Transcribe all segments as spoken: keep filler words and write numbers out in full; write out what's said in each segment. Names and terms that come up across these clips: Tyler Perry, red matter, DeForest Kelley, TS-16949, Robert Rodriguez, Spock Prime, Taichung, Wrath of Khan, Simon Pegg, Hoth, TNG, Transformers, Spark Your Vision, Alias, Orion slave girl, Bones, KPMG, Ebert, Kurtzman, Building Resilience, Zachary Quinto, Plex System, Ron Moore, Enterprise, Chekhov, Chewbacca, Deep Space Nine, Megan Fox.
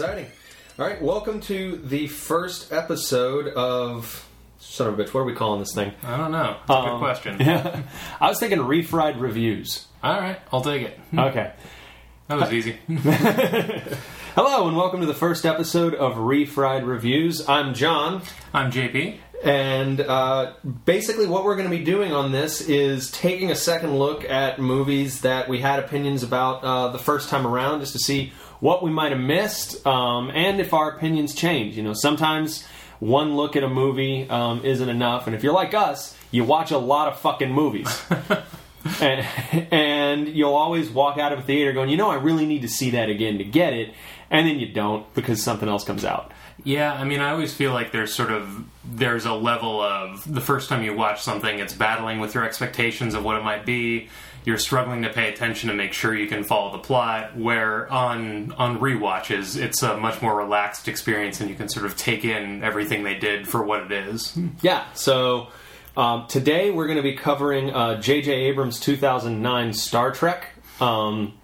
exciting. All right, welcome to the first episode of... Son of a bitch, what are we calling this thing? I don't know. That's um, a good question. Yeah. I was thinking refried reviews. All right, I'll take it. Okay. That was easy. Hello, and welcome to the first episode of Refried Reviews. I'm John. I'm J P. And uh, basically what we're going to be doing on this is taking a second look at movies that we had opinions about uh, the first time around, just to see what we might have missed um, and if our opinions change. You know, sometimes one look at a movie um, isn't enough, and if you're like us, you watch a lot of fucking movies. and, and you'll always walk out of a theater going, you know, I really need to see that again to get it, and then you don't because something else comes out. Yeah, I mean, I always feel like there's sort of, there's a level of, the first time you watch something, it's battling with your expectations of what it might be, you're struggling to pay attention to make sure you can follow the plot, where on, on rewatches, it's a much more relaxed experience and you can sort of take in everything they did for what it is. Yeah, so um, today we're going to be covering uh, J J. Abrams' two thousand nine Star Trek, um...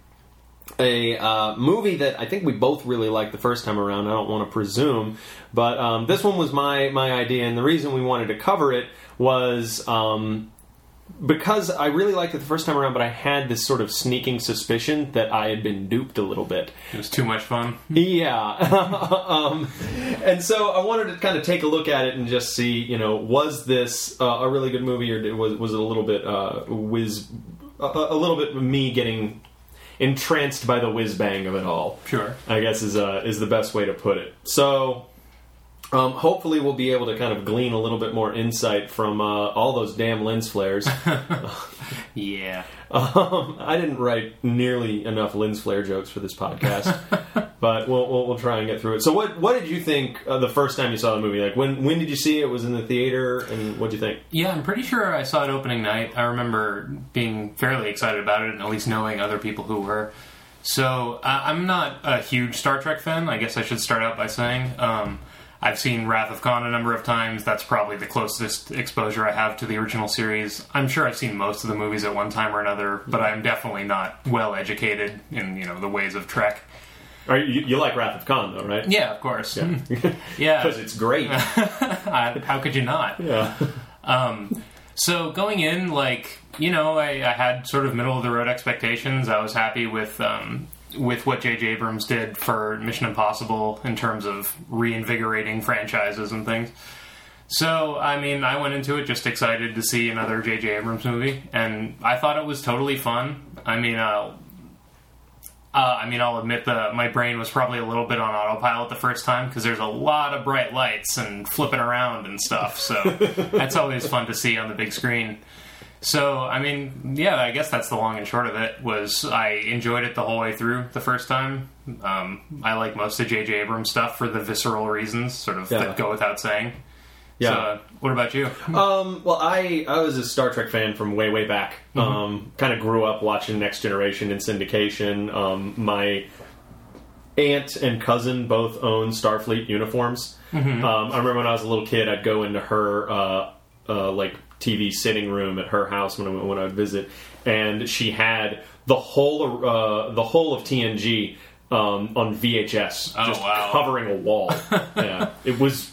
A uh, movie that I think we both really liked the first time around. I don't want to presume, but um, this one was my my idea, and the reason we wanted to cover it was um, because I really liked it the first time around, but I had this sort of sneaking suspicion that I had been duped a little bit. It was too much fun. Yeah. um, and so I wanted to kind of take a look at it and just see, you know, was this uh, a really good movie, or was, was it a little bit uh, whiz, a, a little bit me getting... entranced by the whiz-bang of it all. Sure. I guess is uh, is the best way to put it. So, um, hopefully we'll be able to kind of glean a little bit more insight from uh, all those damn lens flares. Yeah. Um, I didn't write nearly enough lens flare jokes for this podcast, but we'll, we'll we'll try and get through it. So what what did you think uh, the first time you saw the movie? Like when when did you see it? Was in the theater, and what did you think? Yeah, I'm pretty sure I saw it opening night. I remember being fairly excited about it, and at least knowing other people who were. So uh, I'm not a huge Star Trek fan. I guess I should start out by saying um, I've seen Wrath of Khan a number of times. That's probably the closest exposure I have to the original series. I'm sure I've seen most of the movies at one time or another, but I'm definitely not well educated in, you know, the ways of Trek. Or you, you like Wrath of Khan, though, right? Yeah, of course. Yeah. Because yeah. It's great. I, how could you not? Yeah. Um, so going in, like, you know, I, I had sort of middle-of-the-road expectations. I was happy with um, with what J J. Abrams did for Mission Impossible in terms of reinvigorating franchises and things. So, I mean, I went into it just excited to see another J J. Abrams movie, and I thought it was totally fun. I mean, uh... Uh, I mean, I'll admit that my brain was probably a little bit on autopilot the first time because there's a lot of bright lights and flipping around and stuff, so that's always fun to see on the big screen. So, I mean, yeah, I guess that's the long and short of it, was I enjoyed it the whole way through the first time. Um, I like most of J J. Abrams' stuff for the visceral reasons, sort of, yeah. that go without saying. Yeah. So, uh, what about you? Um, well, I, I was a Star Trek fan from way, way back. Mm-hmm. Um, kind of grew up watching Next Generation and syndication. Um, my aunt and cousin both own Starfleet uniforms. Mm-hmm. Um, I remember when I was a little kid, I'd go into her uh, uh, like T V sitting room at her house when I, when I would visit, and she had the whole uh, the whole of T N G um, on V H S, oh, just wow. covering a wall. Yeah, it was.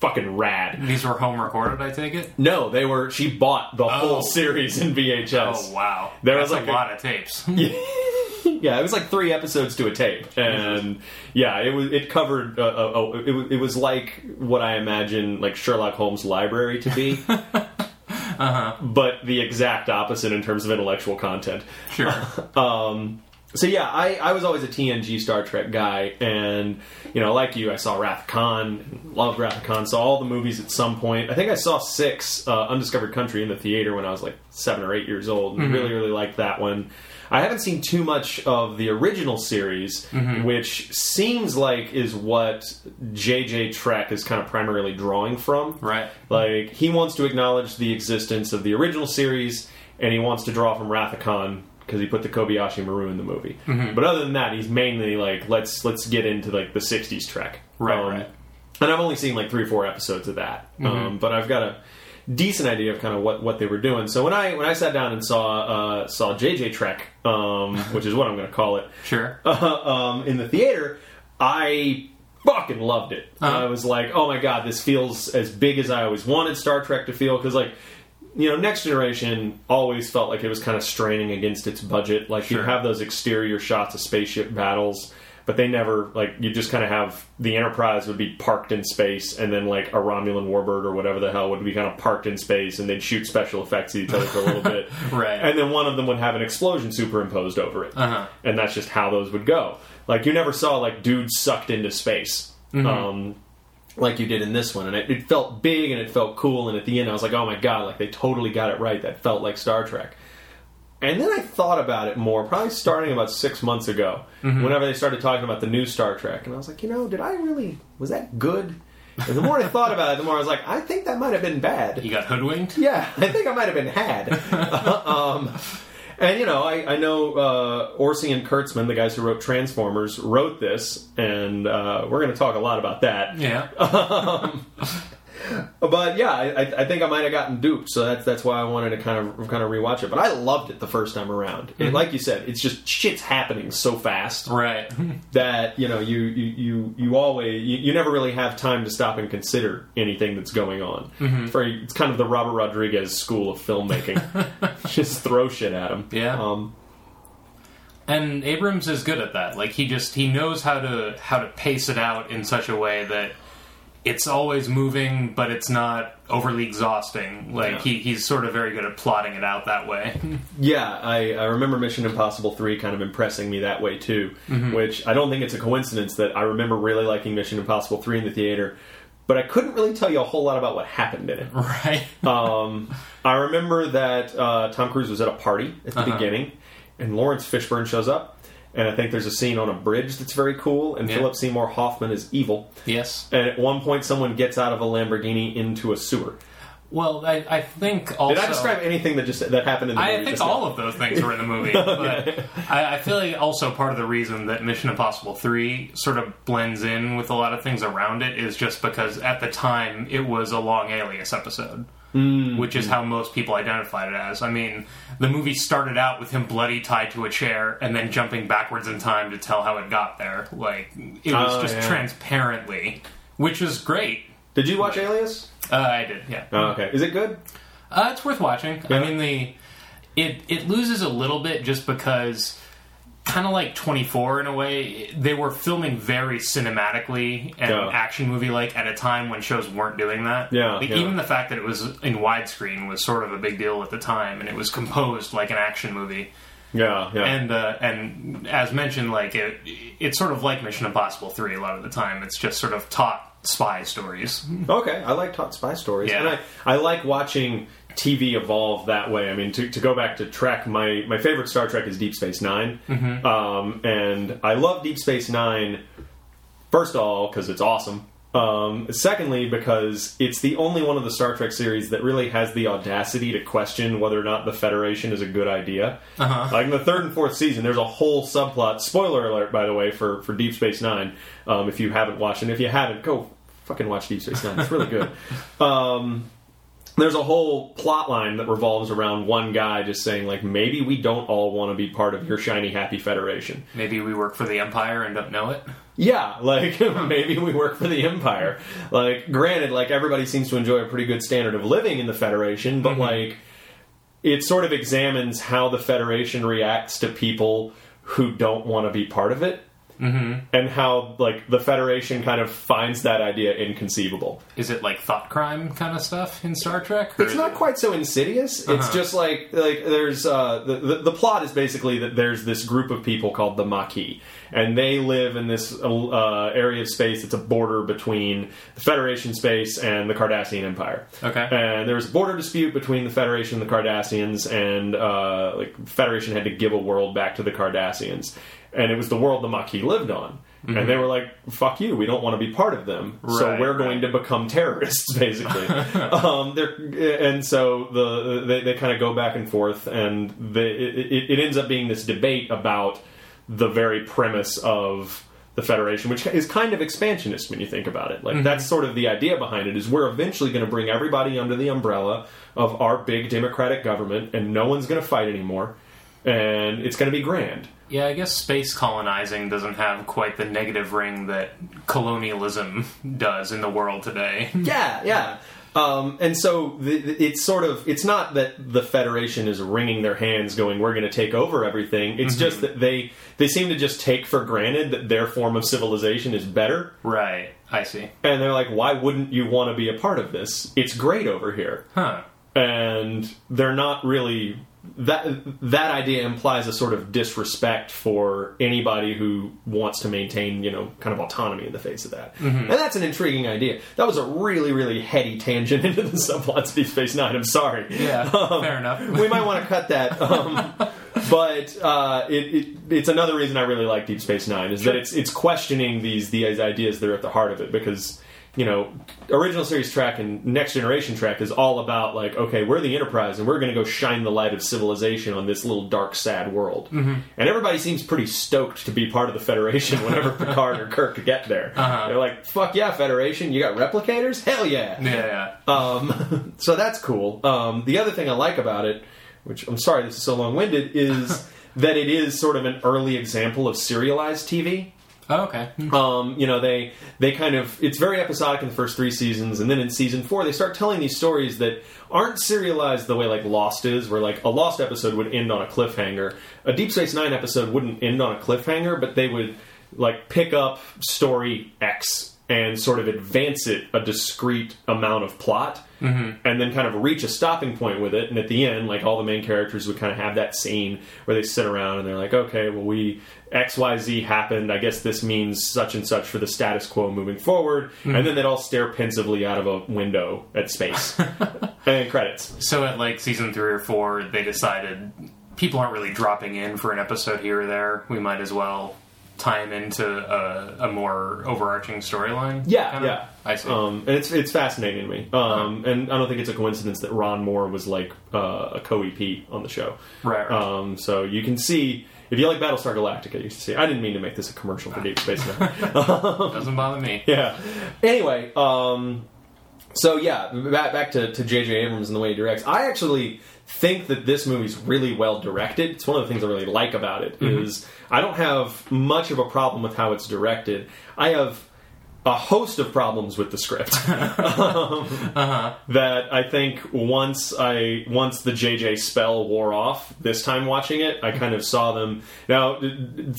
Fucking rad. These were home recorded, I take it? No, they were... She bought the oh. whole series in V H S. Oh, wow. There That's was like a lot a, of tapes. Yeah, it was like three episodes to a tape. And, Jesus. yeah, it was it covered... Uh, uh, it, it was like what I imagine like Sherlock Holmes' library to be. Uh-huh. But the exact opposite in terms of intellectual content. Sure. um... So yeah, I, I was always a T N G Star Trek guy, and, you know, like you, I saw Wrath of Khan, loved Wrath of Khan, saw all the movies at some point. I think I saw six, uh, Undiscovered Country in the theater when I was like seven or eight years old, and mm-hmm. really, really liked that one. I haven't seen too much of the original series, mm-hmm. which seems like is what J J. Trek is kind of primarily drawing from. Right. Like, he wants to acknowledge the existence of the original series, and he wants to draw from Wrath of Khan, because he put the Kobayashi Maru in the movie. Mm-hmm. But other than that, he's mainly like, let's let's get into like the sixties Trek. Right, um, right. And I've only seen like three or four episodes of that. Mm-hmm. Um, but I've got a decent idea of kind of what, what they were doing. So when I when I sat down and saw uh, saw J J Trek, um, which is what I'm going to call it, sure, uh, um, in the theater, I fucking loved it. Uh-huh. I was like, oh my god, this feels as big as I always wanted Star Trek to feel, because, like, you know, Next Generation always felt like it was kind of straining against its budget. Like, sure. you have those exterior shots of spaceship battles, but they never, like, you just kind of have, the Enterprise would be parked in space, and then, like, a Romulan warbird or whatever the hell would be kind of parked in space, and they'd shoot special effects at each other for a little bit. Right. And then one of them would have an explosion superimposed over it. Uh-huh. And that's just how those would go. Like, you never saw, like, dudes sucked into space. Mm-hmm. Um... like you did in this one, and it, it felt big and it felt cool, and at the end I was like, oh my god, like, they totally got it right. That felt like Star Trek. And then I thought about it more, probably starting about six months ago, mm-hmm. whenever they started talking about the new Star Trek, and I was like, you know, did I really, was that good? And the more I thought about it, the more I was like, I think that might have been bad. You got hoodwinked? Yeah, I think I might have been had. um, and, you know, I, I know uh, Orci and Kurtzman, the guys who wrote Transformers, wrote this, and uh, we're going to talk a lot about that. Yeah. um, but, yeah, I, I think I might have gotten duped, so that's that's why I wanted to kind of kind of rewatch it. But I loved it the first time around. And like you said, it's just shit's happening so fast. Right. That, you know, you, you, you, you always, you, you never really have time to stop and consider anything that's going on. Mm-hmm. It's, very, it's kind of the Robert Rodriguez school of filmmaking. Just throw shit at him. Yeah. Um, and Abrams is good at that. Like, he just, he knows how to, how to pace it out in such a way that it's always moving, but it's not overly exhausting. Like, yeah. he, he's sort of very good at plotting it out that way. Yeah, I, I remember Mission Impossible three kind of impressing me that way, too. Mm-hmm. Which, I don't think it's a coincidence that I remember really liking Mission Impossible three in the theater, but I couldn't really tell you a whole lot about what happened in it. Right. um, I remember that uh, Tom Cruise was at a party at the uh-huh. beginning, and Lawrence Fishburne shows up. And I think there's a scene on a bridge that's very cool, and yeah. Philip Seymour Hoffman is evil. Yes. And at one point, someone gets out of a Lamborghini into a sewer. Well, I, I think also... Did I describe anything that just that happened in the movie? I think all now? of those things were in the movie. But yeah. I, I feel like also part of the reason that Mission Impossible three sort of blends in with a lot of things around it is just because at the time, it was a long Alias episode. Mm. Which is how most people identified it as. I mean, the movie started out with him bloody tied to a chair and then jumping backwards in time to tell how it got there. Like, it was oh, just yeah. transparently, which was great. Did you watch Alias? Uh, I did, yeah. Oh, okay. Is it good? Uh, it's worth watching. Yeah. I mean, the it it loses a little bit just because, kind of like twenty-four in a way, they were filming very cinematically and yeah. action movie-like at a time when shows weren't doing that. Yeah, like, yeah. Even the fact that it was in widescreen was sort of a big deal at the time, and it was composed like an action movie. Yeah, yeah. And uh, and as mentioned, like it, it's sort of like Mission Impossible three a lot of the time. It's just sort of taut spy stories. Okay, I like taut spy stories. Yeah. And I, I like watching T V evolve that way. I mean, to, to go back to Trek, my, my favorite Star Trek is Deep Space Nine. Mm-hmm. Um, and I love Deep Space Nine, first of all, because it's awesome. Um, secondly, because it's the only one of the Star Trek series that really has the audacity to question whether or not the Federation is a good idea. Uh-huh. Like, in the third and fourth season, there's a whole subplot. Spoiler alert, by the way, for, for Deep Space Nine, um, if you haven't watched. And if you haven't, go fucking watch Deep Space Nine. It's really good. um... There's a whole plot line that revolves around one guy just saying, like, maybe we don't all want to be part of your shiny, happy Federation. Maybe we work for the Empire and don't know it? Yeah, like, maybe we work for the Empire. Like, granted, like, everybody seems to enjoy a pretty good standard of living in the Federation, but, mm-hmm. like, it sort of examines how the Federation reacts to people who don't want to be part of it. Mm-hmm. And how, like, the Federation kind of finds that idea inconceivable. Is it, like, thought crime kind of stuff in Star Trek? It's not it... quite so insidious. Uh-huh. It's just, like, like there's... Uh, the, the, the plot is basically that there's this group of people called the Maquis. And they live in this uh, area of space that's a border between the Federation space and the Cardassian Empire. Okay. And there was a border dispute between the Federation and the Cardassians, and, uh, like, the Federation had to give a world back to the Cardassians. And it was the world the Maquis lived on. Mm-hmm. And they were like, fuck you, we don't want to be part of them. Right, so we're right. going to become terrorists, basically. um, and so the they, they kind of go back and forth, and they, it, it ends up being this debate about the very premise of the Federation, which is kind of expansionist when you think about it. Like, mm-hmm. that's sort of the idea behind it, is we're eventually going to bring everybody under the umbrella of our big democratic government, and no one's going to fight anymore, and it's going to be grand. Yeah, I guess space colonizing doesn't have quite the negative ring that colonialism does in the world today. Yeah, yeah. Um, and so the, the, it's sort of, it's not that the Federation is wringing their hands going, we're going to take over everything. It's mm-hmm. just that they, they seem to just take for granted that their form of civilization is better. Right. I see. And they're like, why wouldn't you want to be a part of this? It's great over here. Huh. And they're not really, that, that idea implies a sort of disrespect for anybody who wants to maintain, you know, kind of autonomy in the face of that. Mm-hmm. And that's an intriguing idea. That was a really, really heady tangent into the subplot of Deep Space Nine. I'm sorry. Yeah, um, fair enough. We might want to cut that. Um, but uh, it, it, it's another reason I really like Deep Space Nine is sure. that it's it's questioning these these ideas that are at the heart of it because. You know, original series Trek and Next Generation Trek is all about, like, okay, we're the Enterprise, and we're going to go shine the light of civilization on this little dark, sad world. Mm-hmm. And everybody seems pretty stoked to be part of the Federation whenever Picard or Kirk get there. Uh-huh. They're like, fuck yeah, Federation, you got replicators? Hell yeah! Yeah, yeah. Um, so that's cool. Um, the other thing I like about it, which, I'm sorry this is so long-winded, is that it is sort of an early example of serialized T V. Oh, okay. Um, you know, they they kind of... It's very episodic in the first three seasons, and then in season four, they start telling these stories that aren't serialized the way, like, Lost is, where, like, a Lost episode would end on a cliffhanger. A Deep Space Nine episode wouldn't end on a cliffhanger, but they would, like, pick up story X and sort of advance it a discrete amount of plot, mm-hmm. and then kind of reach a stopping point with it, and at the end, like, all the main characters would kind of have that scene where they sit around and they're like, okay, well, we... X Y Z happened, I guess this means such and such for the status quo moving forward, mm-hmm. and then they'd all stare pensively out of a window at space. And credits. So at, like, season three or four, they decided people aren't really dropping in for an episode here or there, we might as well tie them into a, a more overarching storyline? Yeah, kinda? Yeah. I see. Um, and it's it's fascinating to me. Um, huh. And I don't think it's a coincidence that Ron Moore was, like, uh, a co-E P on the show. Right, right. Um, so you can see... If you like Battlestar Galactica, you should see. I didn't mean to make this a commercial for Deep Space Nine. Um, Doesn't bother me. Yeah. Anyway, um, so yeah, back, back to J J. Abrams and the way he directs. I actually think that this movie's really well directed. It's one of the things I really like about it mm-hmm. is I don't have much of a problem with how it's directed. I have a host of problems with the script um, uh-huh. that I think once I once the J J spell wore off this time watching it, I kind of saw them. Now,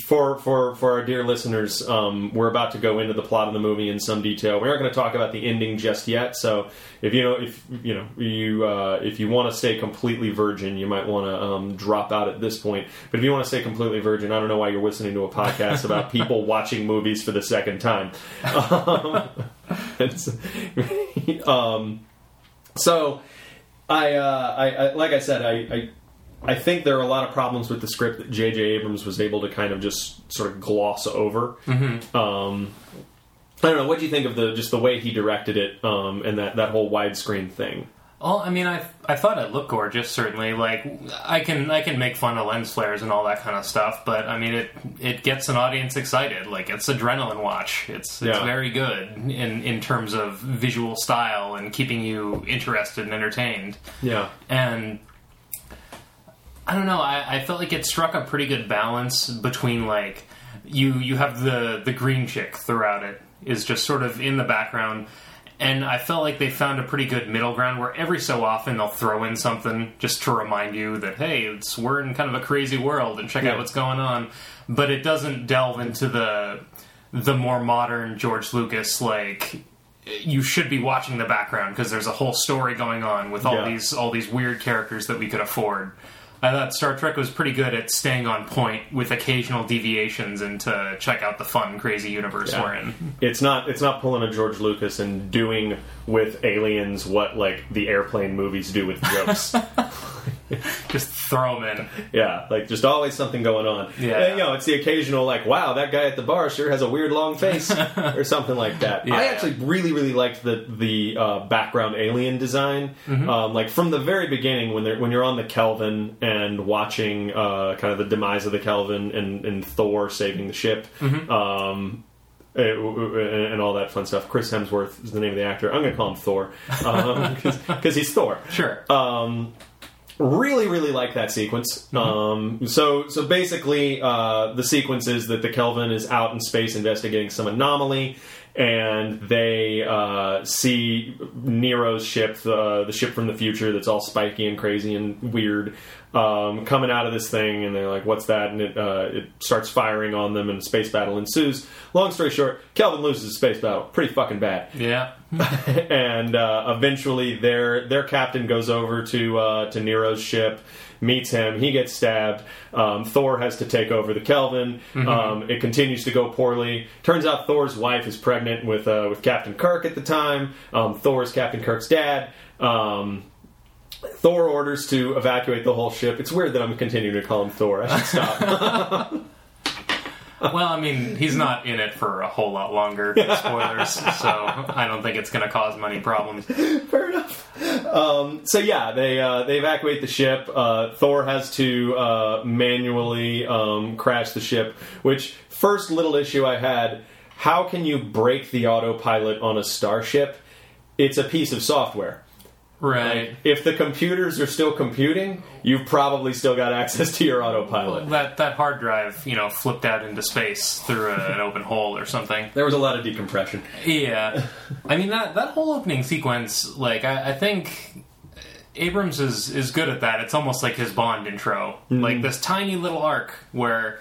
for for, for our dear listeners, um, we're about to go into the plot of the movie in some detail. We aren't going to talk about the ending just yet. So if you know if you know you uh, if you want to stay completely virgin, you might want to um, drop out at this point. But if you want to stay completely virgin, I don't know why you're listening to a podcast about people watching movies for the second time. Um, um, um, so I, uh, I, I, like I said, I, I, I think there are a lot of problems with the script that J J. Abrams was able to kind of just sort of gloss over. Mm-hmm. Um, I don't know. What do you think of the just the way he directed it um, and that, that whole widescreen thing? Oh, I mean, I I thought it looked gorgeous. Certainly, like I can I can make fun of lens flares and all that kind of stuff, but I mean, it it gets an audience excited. Like it's adrenaline watch. It's it's yeah. very good in in terms of visual style and keeping you interested and entertained. Yeah, and I don't know. I, I felt like it struck a pretty good balance between like you you have the the green chick throughout it is just sort of in the background. And I felt like they found a pretty good middle ground where every so often they'll throw in something just to remind you that, hey, it's, we're in kind of a crazy world and check yeah. out what's going on. But it doesn't delve into the the more modern George Lucas, like, you should be watching the background because there's a whole story going on with all yeah. these all these weird characters that we could afford. I thought Star Trek was pretty good at staying on point with occasional deviations and to check out the fun, crazy universe yeah. we're in. It's not it's not pulling a George Lucas and doing with aliens what, like, the airplane movies do with jokes. Just throw them in. Yeah, like, just always something going on. Yeah. And, you know, it's the occasional, like, wow, that guy at the bar sure has a weird long face, or something like that. Yeah. I actually really, really liked the, the uh, background alien design. Mm-hmm. Um, like, from the very beginning, when, when you're on the Kelvin and watching uh, kind of the demise of the Kelvin and, and Thor saving the ship, mm-hmm. um... It, and all that fun stuff. Chris Hemsworth is the name of the actor. I'm going to call him Thor because um, he's Thor. Sure. Um, Really, really like that sequence. Um, so, so basically, uh, the sequence is that the Kelvin is out in space investigating some anomaly, and they uh, see Nero's ship, uh, the ship from the future that's all spiky and crazy and weird, um, coming out of this thing, and they're like, "What's that?" And it, uh, it starts firing on them, and a space battle ensues. Long story short, Kelvin loses a space battle, pretty fucking bad. Yeah. And uh, eventually, their their captain goes over to uh, to Nero's ship, meets him. He gets stabbed. Um, Thor has to take over the Kelvin. Mm-hmm. Um, it continues to go poorly. Turns out Thor's wife is pregnant with uh, with Captain Kirk at the time. Um, Thor is Captain Kirk's dad. Um, Thor orders to evacuate the whole ship. It's weird that I'm continuing to call him Thor. I should stop. Well, I mean, he's not in it for a whole lot longer. Spoilers. So I don't think it's going to cause many problems. Fair enough. Um, so yeah, they uh, they evacuate the ship. Uh, Thor has to uh, manually um, crash the ship. Which first little issue I had: how can you break the autopilot on a starship? It's a piece of software. Right. Like, if the computers are still computing, you've probably still got access to your autopilot. That that hard drive, you know, flipped out into space through a, an open hole or something. There was a lot of decompression. Yeah. I mean, that, that whole opening sequence, like, I, I think Abrams is, is good at that. It's almost like his Bond intro. Mm-hmm. Like, this tiny little arc where...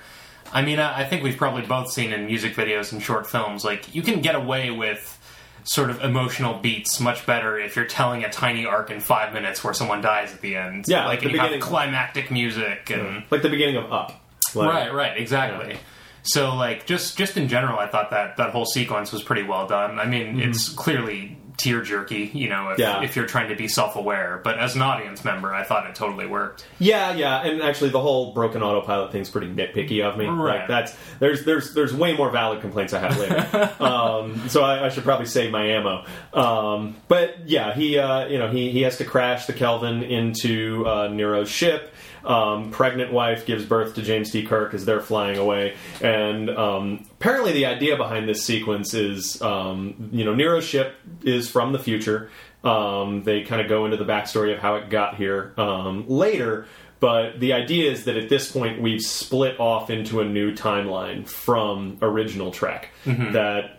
I mean, I, I think we've probably both seen in music videos and short films, like, you can get away with... sort of emotional beats much better if you're telling a tiny arc in five minutes where someone dies at the end. Yeah, like, like the and you beginning. have climactic music and yeah. like the beginning of Up. Like, right, right, exactly. Yeah. So like just just in general, I thought that that whole sequence was pretty well done. I mean, mm-hmm. it's clearly tear jerky, you know, if, yeah. if you're trying to be self-aware. But as an audience member, I thought it totally worked. Yeah, yeah, and actually the whole broken autopilot thing's pretty nitpicky of me. Right. Like that's there's there's there's way more valid complaints I have later. um, so I, I should probably save my ammo. Um, but yeah, he uh, you know he he has to crash the Kelvin into uh, Nero's ship. Um, pregnant wife gives birth to James T. Kirk as they're flying away, and um, apparently the idea behind this sequence is um, you know Nero's ship is from the future. Um, they kind of go into the backstory of how it got here um, later, but the idea is that at this point we've split off into a new timeline from original Trek. Mm-hmm. That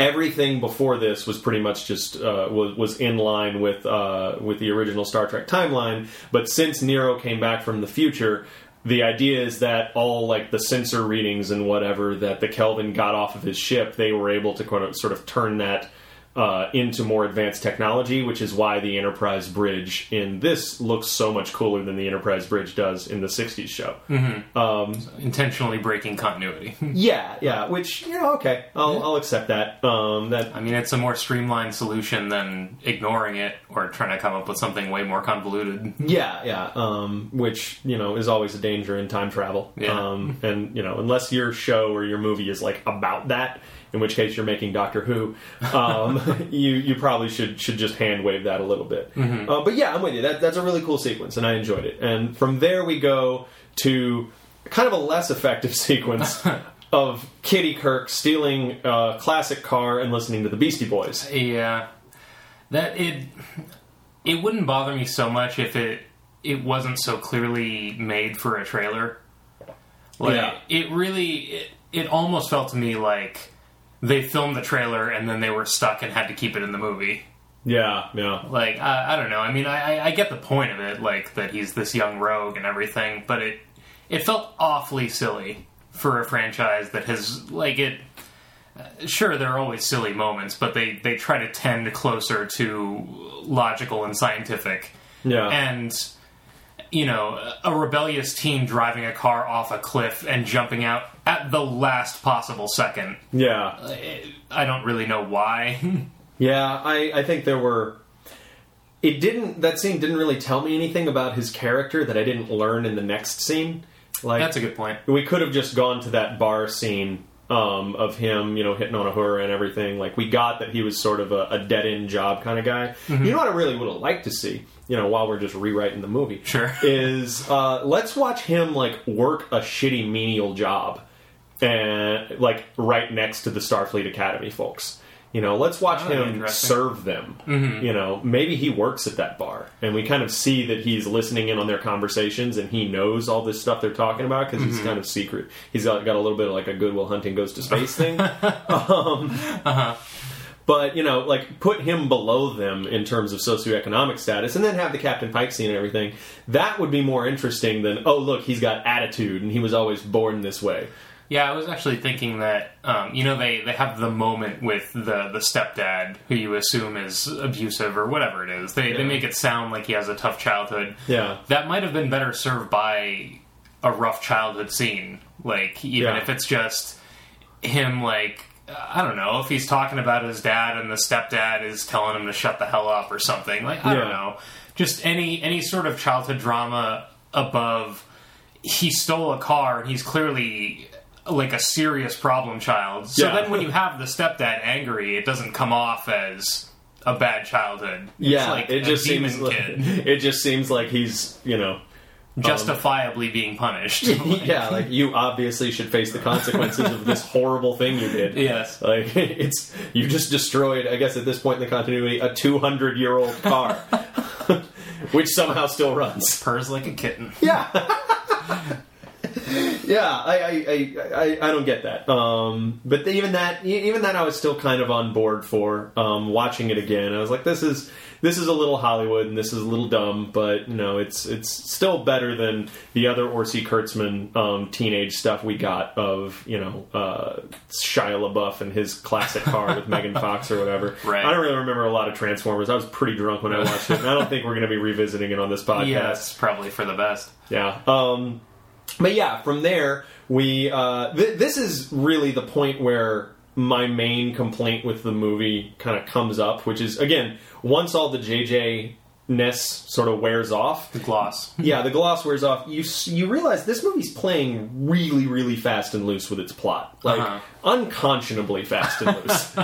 everything before this was pretty much just uh, was, was in line with uh, with the original Star Trek timeline. But since Nero came back from the future, the idea is that all like the sensor readings and whatever that the Kelvin got off of his ship, they were able to kind of sort of turn that uh, into more advanced technology, which is why the Enterprise bridge in this looks so much cooler than the Enterprise bridge does in the sixties show. Mm-hmm. Um, so intentionally breaking continuity. yeah, yeah, which, you know, okay, I'll, yeah. I'll accept that. Um, that. I mean, it's a more streamlined solution than ignoring it or trying to come up with something way more convoluted. yeah, yeah, um, which, you know, is always a danger in time travel. Yeah. Um, and, you know, unless your show or your movie is, like, about that, in which case you're making Doctor Who, um, you you probably should should just hand wave that a little bit. Mm-hmm. Uh, but yeah, I'm with you. That, that's a really cool sequence, and I enjoyed it. And from there we go to kind of a less effective sequence of Kitty Kirk stealing a classic car and listening to the Beastie Boys. Yeah, that it it wouldn't bother me so much if it it wasn't so clearly made for a trailer. Like yeah. it really it, it almost felt to me like they filmed the trailer and then they were stuck and had to keep it in the movie. Yeah, yeah. Like, I, I don't know. I mean, I, I get the point of it, like, that he's this young rogue and everything, but it it felt awfully silly for a franchise that has, like, it... Sure, there are always silly moments, but they, they try to tend closer to logical and scientific. Yeah. And... you know, a rebellious teen driving a car off a cliff and jumping out at the last possible second. Yeah. I don't really know why. yeah, I, I think there were... It didn't... That scene didn't really tell me anything about his character that I didn't learn in the next scene. Like, that's a good point. We could have just gone to that bar scene um, of him, you know, hitting on Uhura and everything. Like, we got that he was sort of a, a dead-end job kind of guy. Mm-hmm. You know what I really would have liked to see? You know, while we're just rewriting the movie, sure. is uh, let's watch him, like, work a shitty menial job and, like, right next to the Starfleet Academy folks. You know, let's watch oh, him serve them. Mm-hmm. You know, maybe he works at that bar. And we kind of see that he's listening in on their conversations and he knows all this stuff they're talking about because mm-hmm. he's kind of secret. He's got, got a little bit of like a Good Will Hunting goes to space thing. um, uh-huh. But, you know, like, put him below them in terms of socioeconomic status and then have the Captain Pike scene and everything. That would be more interesting than, oh, look, he's got attitude and he was always born this way. Yeah, I was actually thinking that, um, you know, they, they have the moment with the, the stepdad, who you assume is abusive or whatever it is. They yeah. they make it sound like he has a tough childhood. Yeah. That might have been better served by a rough childhood scene. Like, even yeah. if it's just him, like, I don't know, if he's talking about his dad and the stepdad is telling him to shut the hell up or something. Like, I yeah. don't know. Just any any sort of childhood drama above, he stole a car and he's clearly like a serious problem child. So yeah. then when you have the stepdad angry, it doesn't come off as a bad childhood. It's yeah, like it just seems like, kid. It just seems like he's, you know, justifiably um, being punished. Like. Yeah, like, you obviously should face the consequences of this horrible thing you did. Yes. Like, it's, you just destroyed, I guess at this point in the continuity, a two hundred year old car, which somehow still runs. Purrs like a kitten. Yeah. Yeah, I, I, I, I don't get that. Um, but even that, even that, I was still kind of on board for. Um, watching it again, I was like, this is this is a little Hollywood and this is a little dumb, but you know, it's it's still better than the other Orci Kurtzman um, teenage stuff we got of, you know, uh, Shia LaBeouf and his classic car with Megan Fox or whatever. Right. I don't really remember a lot of Transformers. I was pretty drunk when I watched it, and I don't think we're going to be revisiting it on this podcast. Yeah, it's probably for the best. Yeah. Um, But yeah, from there, we uh, th- this is really the point where my main complaint with the movie kind of comes up, which is, again, once all the J J-ness sort of wears off. The gloss. Yeah, the gloss wears off. You you realize this movie's playing really, really fast and loose with its plot. Like, uh-huh. unconscionably fast and loose.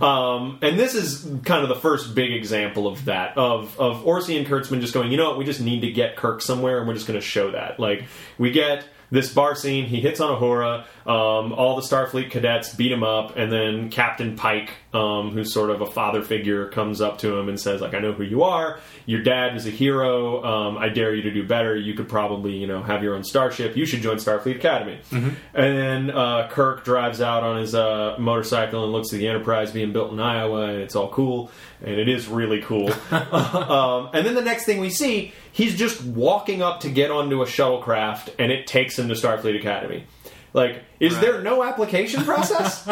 um, and this is kind of the first big example of that, of of Orci and Kurtzman just going, you know what, we just need to get Kirk somewhere, and we're just going to show that. Like, we get this bar scene, he hits on Uhura, um, all the Starfleet cadets beat him up, and then Captain Pike, um, who's sort of a father figure, comes up to him and says, like, I know who you are, your dad is a hero, um, I dare you to do better, you could probably, you know, have your own starship, you should join Starfleet Academy. Mm-hmm. And then uh, Kirk drives out on his uh, motorcycle and looks at the Enterprise being built in Iowa, and it's all cool, and it is really cool. um, and then the next thing we see, he's just walking up to get onto a shuttlecraft, and it takes him to Starfleet Academy. Like, is right. there no application process?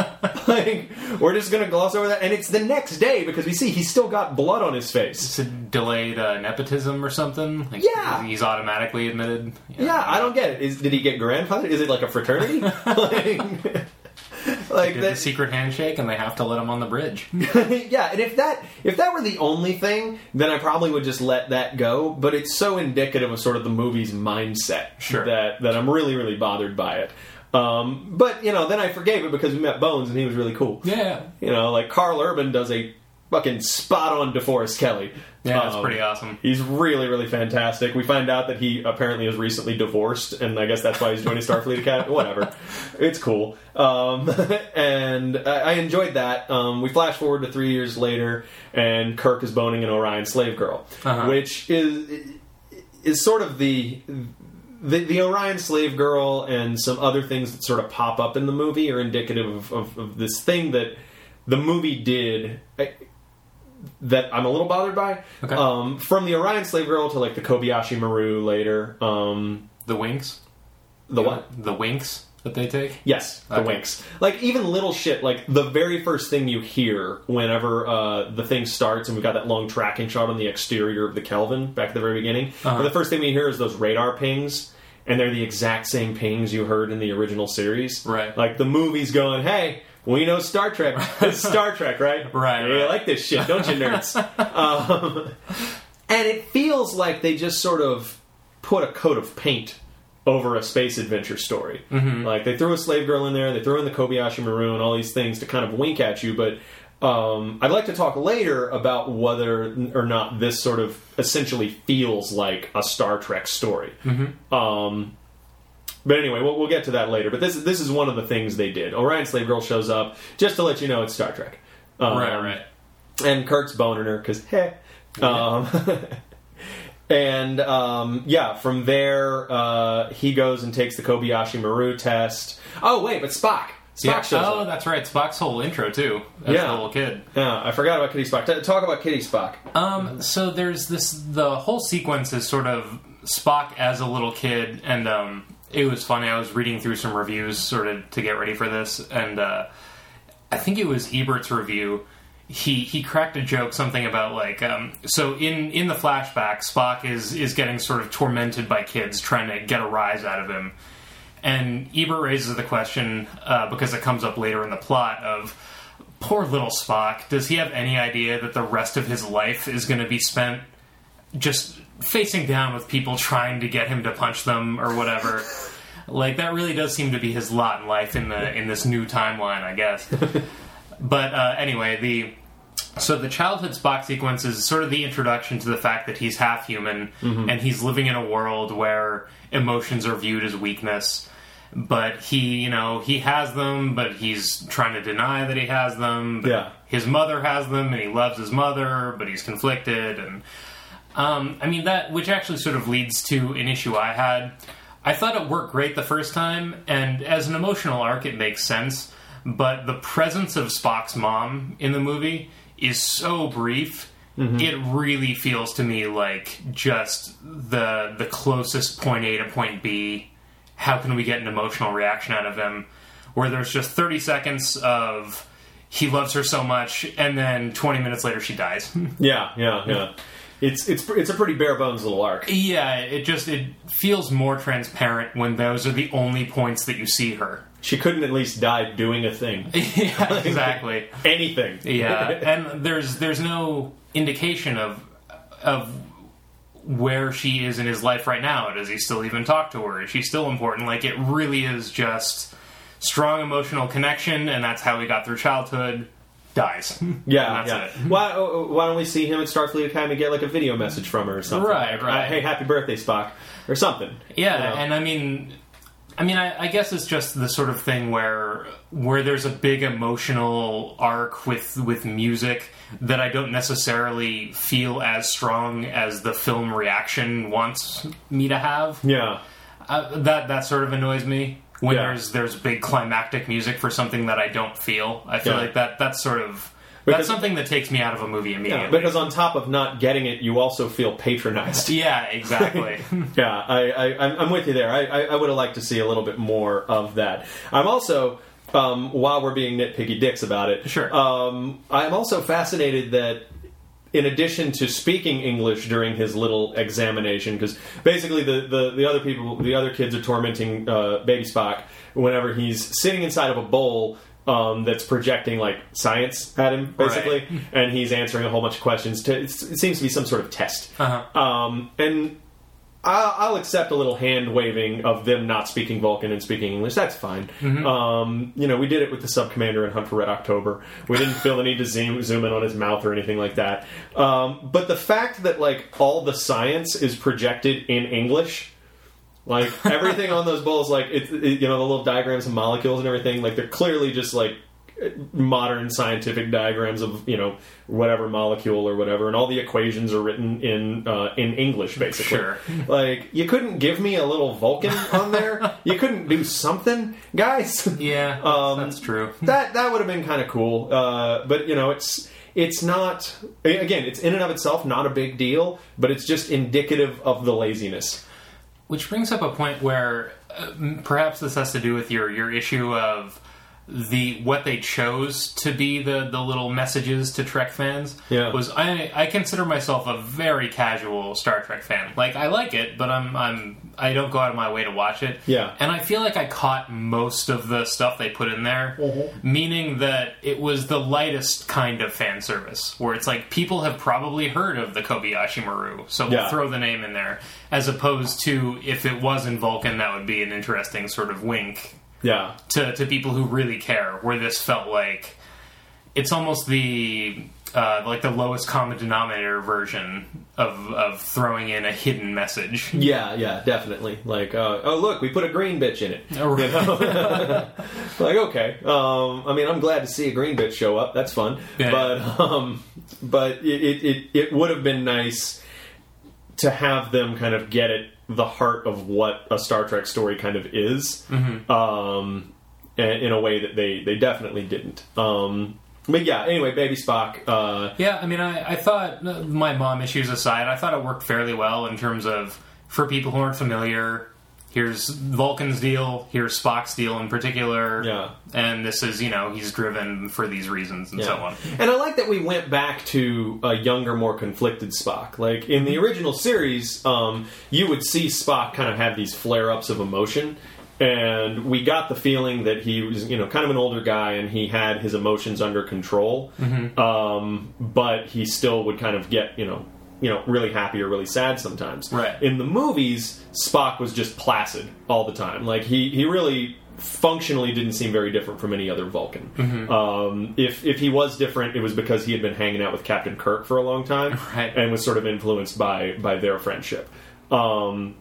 Like, we're just going to gloss over that. And it's the next day, because we see he's still got blood on his face. It's a delayed uh, nepotism or something? Like, yeah. He's automatically admitted? Yeah, yeah, I don't get it. Is, did he get grandfathered? Is it like a fraternity? Like... Like they did that, the secret handshake, and they have to let him on the bridge. Yeah, and if that if that were the only thing, then I probably would just let that go. But it's so indicative of sort of the movie's mindset sure. that that I'm really, really bothered by it. Um, but you know, then I forgave it because we met Bones, and he was really cool. Yeah, you know, like Carl Urban does a fucking spot on DeForest Kelley. Yeah, that's um, pretty awesome. He's really, really fantastic. We find out that he apparently is recently divorced, and I guess that's why he's joining Starfleet Academy. Whatever. It's cool. Um, and I, I enjoyed that. Um, we flash forward to three years later, and Kirk is boning an Orion slave girl, uh-huh. which is is sort of the... The, the Orion slave girl and some other things that sort of pop up in the movie are indicative of, of, of this thing that the movie did... I, that I'm a little bothered by. Okay. Um, from the Orion slave girl to, like, the Kobayashi Maru later. Um, the winks? The yeah. what? The winks that they take? Yes, the okay. winks. Like, even little shit, like, the very first thing you hear whenever uh, the thing starts, and we got that long tracking shot on the exterior of the Kelvin back at the very beginning, uh-huh. where the first thing we hear is those radar pings, and they're the exact same pings you heard in the original series. Right. Like, the movie's going, hey... We know Star Trek. It's Star Trek, right? Right. You right. like this shit, don't you, nerds? um, and it feels like they just sort of put a coat of paint over a space adventure story. Mm-hmm. Like, they threw a slave girl in there, they threw in the Kobayashi Maru and all these things to kind of wink at you, but um, I'd like to talk later about whether or not this sort of essentially feels like a Star Trek story. Mm-hmm. Um... But anyway, we'll, we'll get to that later. But this this is one of the things they did. Orion slave girl shows up just to let you know it's Star Trek. Um, right, right. And Kirk's boning her, because, heh. Um, and, um, yeah, from there, uh, he goes and takes the Kobayashi Maru test. Oh, wait, but Spock. Spock yeah. shows oh, up. That's right. Spock's whole intro, too. That's yeah. the little kid. Yeah, I forgot about Kitty Spock. T- talk about Kitty Spock. Um, so there's this... The whole sequence is sort of Spock as a little kid, and, um... It was funny. I was reading through some reviews sort of to get ready for this, and uh, I think it was Ebert's review. He he cracked a joke, something about, like, um, so in, in the flashback, Spock is, is getting sort of tormented by kids trying to get a rise out of him. And Ebert raises the question, uh, because it comes up later in the plot, of, poor little Spock, does he have any idea that the rest of his life is going to be spent just... facing down with people trying to get him to punch them or whatever. Like, that really does seem to be his lot in life in the in this new timeline, I guess. But uh, anyway, the so the childhood Spock sequence is sort of the introduction to the fact that he's half human, mm-hmm. and he's living in a world where emotions are viewed as weakness. But he, you know, he has them, but he's trying to deny that he has them. But yeah. His mother has them, and he loves his mother, but he's conflicted, and... Um, I mean, that, which actually sort of leads to an issue I had. I thought it worked great the first time, and as an emotional arc, it makes sense, but the presence of Spock's mom in the movie is so brief, mm-hmm. it really feels to me like just the the closest point A to point B. How can we get an emotional reaction out of him? Where there's just thirty seconds of he loves her so much, and then twenty minutes later she dies. yeah, yeah, yeah. It's it's it's a pretty bare bones little arc. Yeah, it just it feels more transparent when those are the only points that you see her. She couldn't at least die doing a thing. Yeah, exactly. Anything. Yeah, and there's there's no indication of of where she is in his life right now. Does he still even talk to her? Is she still important? Like, it really is just strong emotional connection, and that's how we got through childhood. Dies. Yeah, that's yeah. it. Why, why don't we see him at Starfleet Academy get, like, a video message from her or something? Right, right. Uh, hey, happy birthday, Spock. Or something. Yeah, you know? and I mean... I mean, I, I guess it's just the sort of thing where where there's a big emotional arc with, with music that I don't necessarily feel as strong as the film reaction wants me to have. Yeah. Uh, that, that sort of annoys me. When yeah. there's there's big climactic music for something that I don't feel. I feel yeah. like that that's sort of... Because, that's something that takes me out of a movie immediately. Yeah, because on top of not getting it, you also feel patronized. Yeah, exactly. yeah, I, I, I'm with you there. I, I, I would have liked to see a little bit more of that. I'm also... Um, while we're being nitpicky dicks about it... Sure. Um, I'm also fascinated that... In addition to speaking English during his little examination, because basically the, the, the other people, the other kids are tormenting uh, Baby Spock whenever he's sitting inside of a bowl um, that's projecting, like, science at him, basically, right. and he's answering a whole bunch of questions. To, it seems to be some sort of test. Uh-huh. Um, and I'll, I'll accept a little hand-waving of them not speaking Vulcan and speaking English. That's fine. Mm-hmm. Um, you know, we did it with the sub-commander in Hunt for Red October. We didn't feel the need to zoom, zoom in on his mouth or anything like that. Um, but the fact that, like, all the science is projected in English... Like, everything on those bowls, like, it, it, you know, the little diagrams of molecules and everything, like, they're clearly just, like, modern scientific diagrams of, you know, whatever molecule or whatever, and all the equations are written in uh, in English, basically. Sure. Like, you couldn't give me a little Vulcan on there? You couldn't do something? Guys? Yeah, um, that's true. that that would have been kind of cool. Uh, but, you know, it's it's not... Again, it's in and of itself not a big deal, but it's just indicative of the laziness. Which brings up a point where uh, perhaps this has to do with your, your issue of... The what they chose to be the, the little messages to Trek fans yeah. was I I consider myself a very casual Star Trek fan. Like, I like it, but I'm I'm I don't go out of my way to watch it. Yeah, and I feel like I caught most of the stuff they put in there, mm-hmm. meaning that it was the lightest kind of fan service, where it's like people have probably heard of the Kobayashi Maru, so we'll yeah. throw the name in there, as opposed to if it was in Vulcan, that would be an interesting sort of wink. Yeah, to to people who really care, where this felt like it's almost the uh, like the lowest common denominator version of of throwing in a hidden message. Yeah, yeah, definitely. Like, uh, oh look, we put a green bitch in it. Oh, right. You know? Like, okay. Um, I mean, I'm glad to see a green bitch show up. That's fun. Yeah, but yeah. Um, but it it, it, it would have been nice to have them kind of get at the heart of what a Star Trek story kind of is, mm-hmm. um, in a way that they, they definitely didn't. Um, but yeah, anyway, Baby Spock. Uh, yeah, I mean, I, I thought, my mom issues aside, I thought it worked fairly well in terms of, for people who aren't familiar, here's Vulcan's deal, here's Spock's deal in particular, yeah. and this is, you know, he's driven for these reasons and yeah. so on. And I like that we went back to a younger, more conflicted Spock. Like, in the original series, um, you would see Spock kind of have these flare-ups of emotion, and we got the feeling that he was, you know, kind of an older guy, and he had his emotions under control, mm-hmm. um, but he still would kind of get, you know, you know, really happy or really sad sometimes. Right. In the movies, Spock was just placid all the time. Like, he, he really functionally didn't seem very different from any other Vulcan. Mm-hmm. Um, if if he was different, it was because he had been hanging out with Captain Kirk for a long time right. and was sort of influenced by, by their friendship. Um,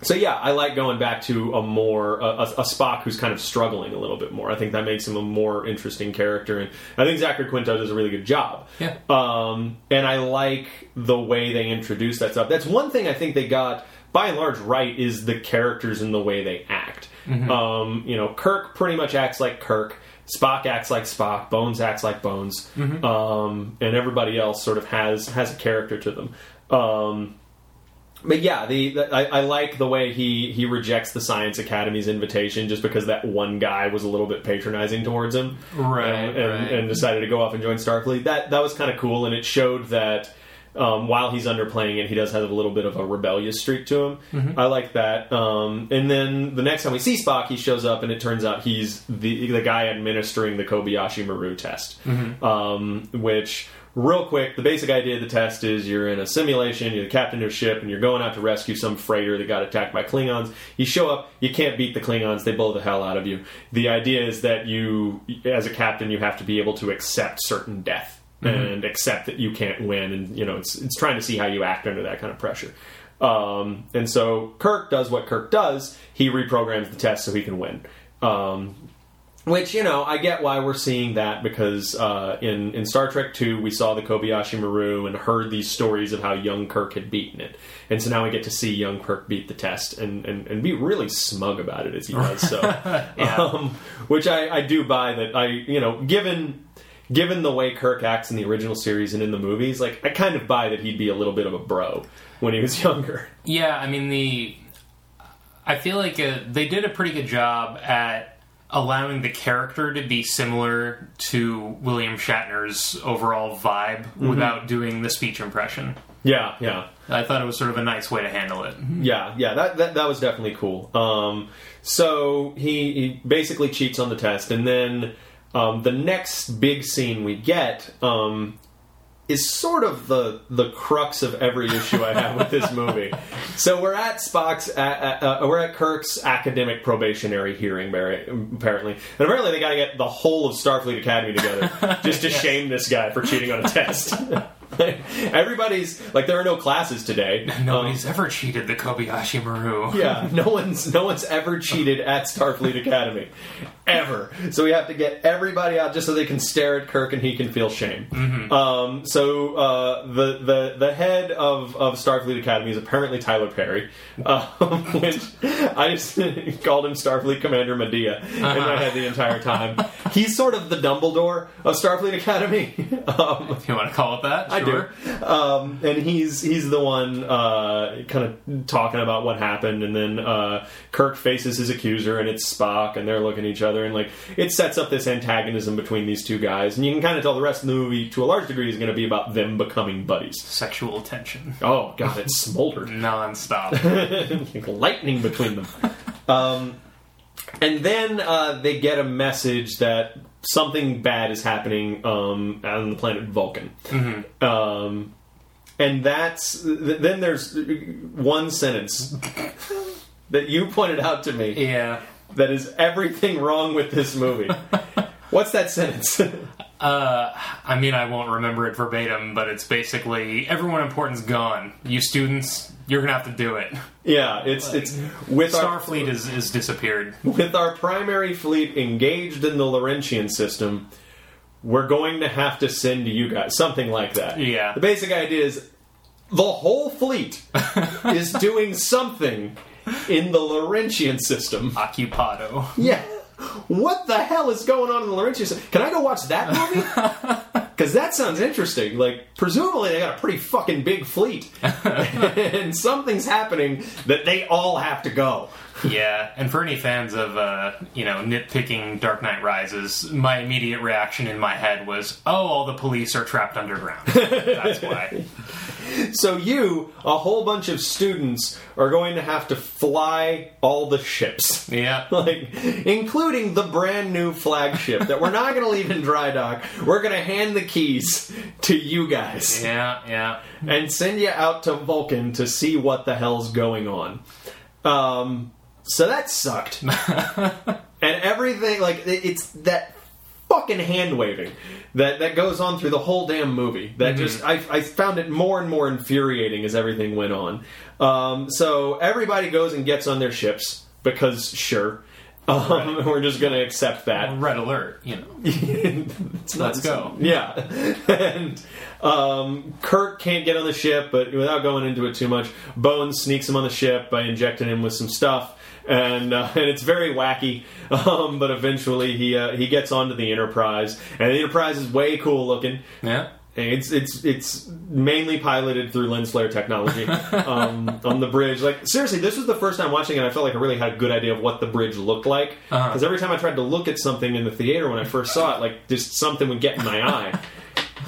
so, yeah, I like going back to a more... A, a, a Spock who's kind of struggling a little bit more. I think that makes him a more interesting character. And I think Zachary Quinto does a really good job. Yeah. Um, and I like the way they introduce that stuff. That's one thing I think they got, by and large, right, is the characters and the way they act. Mm-hmm. Um, you know, Kirk pretty much acts like Kirk. Spock acts like Spock. Bones acts like Bones. Mm-hmm. Um, and everybody else sort of has, has a character to them. Um... But yeah, the, the I, I like the way he, he rejects the Science Academy's invitation just because that one guy was a little bit patronizing towards him, right? And, and, right. and decided to go off and join Starfleet. That that was kind of cool, and it showed that um, while he's underplaying it, he does have a little bit of a rebellious streak to him. Mm-hmm. I like that. Um, and then the next time we see Spock, he shows up, and it turns out he's the the guy administering the Kobayashi Maru test, mm-hmm. um, which. Real quick, the basic idea of the test is you're in a simulation, you're the captain of a ship, and you're going out to rescue some freighter that got attacked by Klingons. You show up, you can't beat the Klingons, they blow the hell out of you. The idea is that you, as a captain, you have to be able to accept certain death, mm-hmm. and accept that you can't win, and, you know, it's it's trying to see how you act under that kind of pressure. Um, and so Kirk does what Kirk does, he reprograms the test so he can win. Um... Which, you know, I get why we're seeing that, because uh, in, in Star Trek two, we saw the Kobayashi Maru and heard these stories of how young Kirk had beaten it. And so now we get to see young Kirk beat the test and, and, and be really smug about it as he does so. yeah. um, which I, I do buy that, I you know, given... Given the way Kirk acts in the original series and in the movies, like, I kind of buy that he'd be a little bit of a bro when he was younger. Yeah, I mean, the... I feel like uh, they did a pretty good job at... allowing the character to be similar to William Shatner's overall vibe, mm-hmm. without doing the speech impression. Yeah, yeah. I thought it was sort of a nice way to handle it. Yeah, yeah, that that, that was definitely cool. Um, so he, he basically cheats on the test, and then um, the next big scene we get... Um, is sort of the the crux of every issue I have with this movie. So we're at Spock's, at, at, uh, we're at Kirk's academic probationary hearing, apparently. And apparently they got to get the whole of Starfleet Academy together just to yes. shame this guy for cheating on a test. Everybody's, like, there are no classes today. Nobody's um, ever cheated the Kobayashi Maru. yeah, no one's no one's ever cheated at Starfleet Academy. Ever. So we have to get everybody out just so they can stare at Kirk and he can feel shame. Mm-hmm. Um, so uh, the, the the head of, of Starfleet Academy is apparently Tyler Perry, um, which I just called him Starfleet Commander Medea uh-huh. in my head the entire time. He's sort of the Dumbledore of Starfleet Academy. Um, if you want to call it that, I sure. do. Um, and he's he's the one uh, kind of talking about what happened, and then uh, Kirk faces his accuser, and it's Spock, and they're looking at each other. And, like, it sets up this antagonism between these two guys, and you can kind of tell the rest of the movie to a large degree is going to be about them becoming buddies. Sexual tension. Oh god, it smoldered nonstop. Lightning between them. um, and then uh, they get a message that something bad is happening um, on the planet Vulcan. Mm-hmm. Um, and that's th- then there's one sentence that you pointed out to me. Yeah. That is everything wrong with this movie. What's that sentence? Uh, I mean, I won't remember it verbatim, but it's basically everyone important's gone. You students, you're gonna have to do it. Yeah, it's like, it's with Starfleet our, is is disappeared. With our primary fleet engaged in the Laurentian system, we're going to have to send you guys something like that. Yeah. The basic idea is the whole fleet is doing something in the Laurentian system. Occupado. Yeah. What the hell is going on in the Laurentian system? Can I go watch that movie? Because that sounds interesting. Like, presumably they got a pretty fucking big fleet. And something's happening that they all have to go. Yeah, and for any fans of, uh, you know, nitpicking Dark Knight Rises, my immediate reaction in my head was, oh, all the police are trapped underground. That's why. So you, a whole bunch of students, are going to have to fly all the ships. Yeah. Like, including the brand new flagship that we're not going to leave in dry dock. We're going to hand the keys to you guys. Yeah, yeah. And send you out to Vulcan to see what the hell's going on. Um... So that sucked. And everything, like, it's that fucking hand-waving that, that goes on through the whole damn movie. That mm-hmm. just, I, I found it more and more infuriating as everything went on. Um, so everybody goes and gets on their ships, because sure. Um, right. We're just going to accept that. Red alert, you know. Let's not, go. Yeah. And um, Kirk can't get on the ship, but without going into it too much, Bones sneaks him on the ship by injecting him with some stuff. And uh, and it's very wacky, um, but eventually he uh, he gets onto the Enterprise, and the Enterprise is way cool looking. Yeah, it's it's it's mainly piloted through lens flare technology um, on the bridge. Like seriously, this was the first time watching it, and I felt like I really had a good idea of what the bridge looked like. Because uh-huh. every time I tried to look at something in the theater when I first saw it, like just something would get in my eye.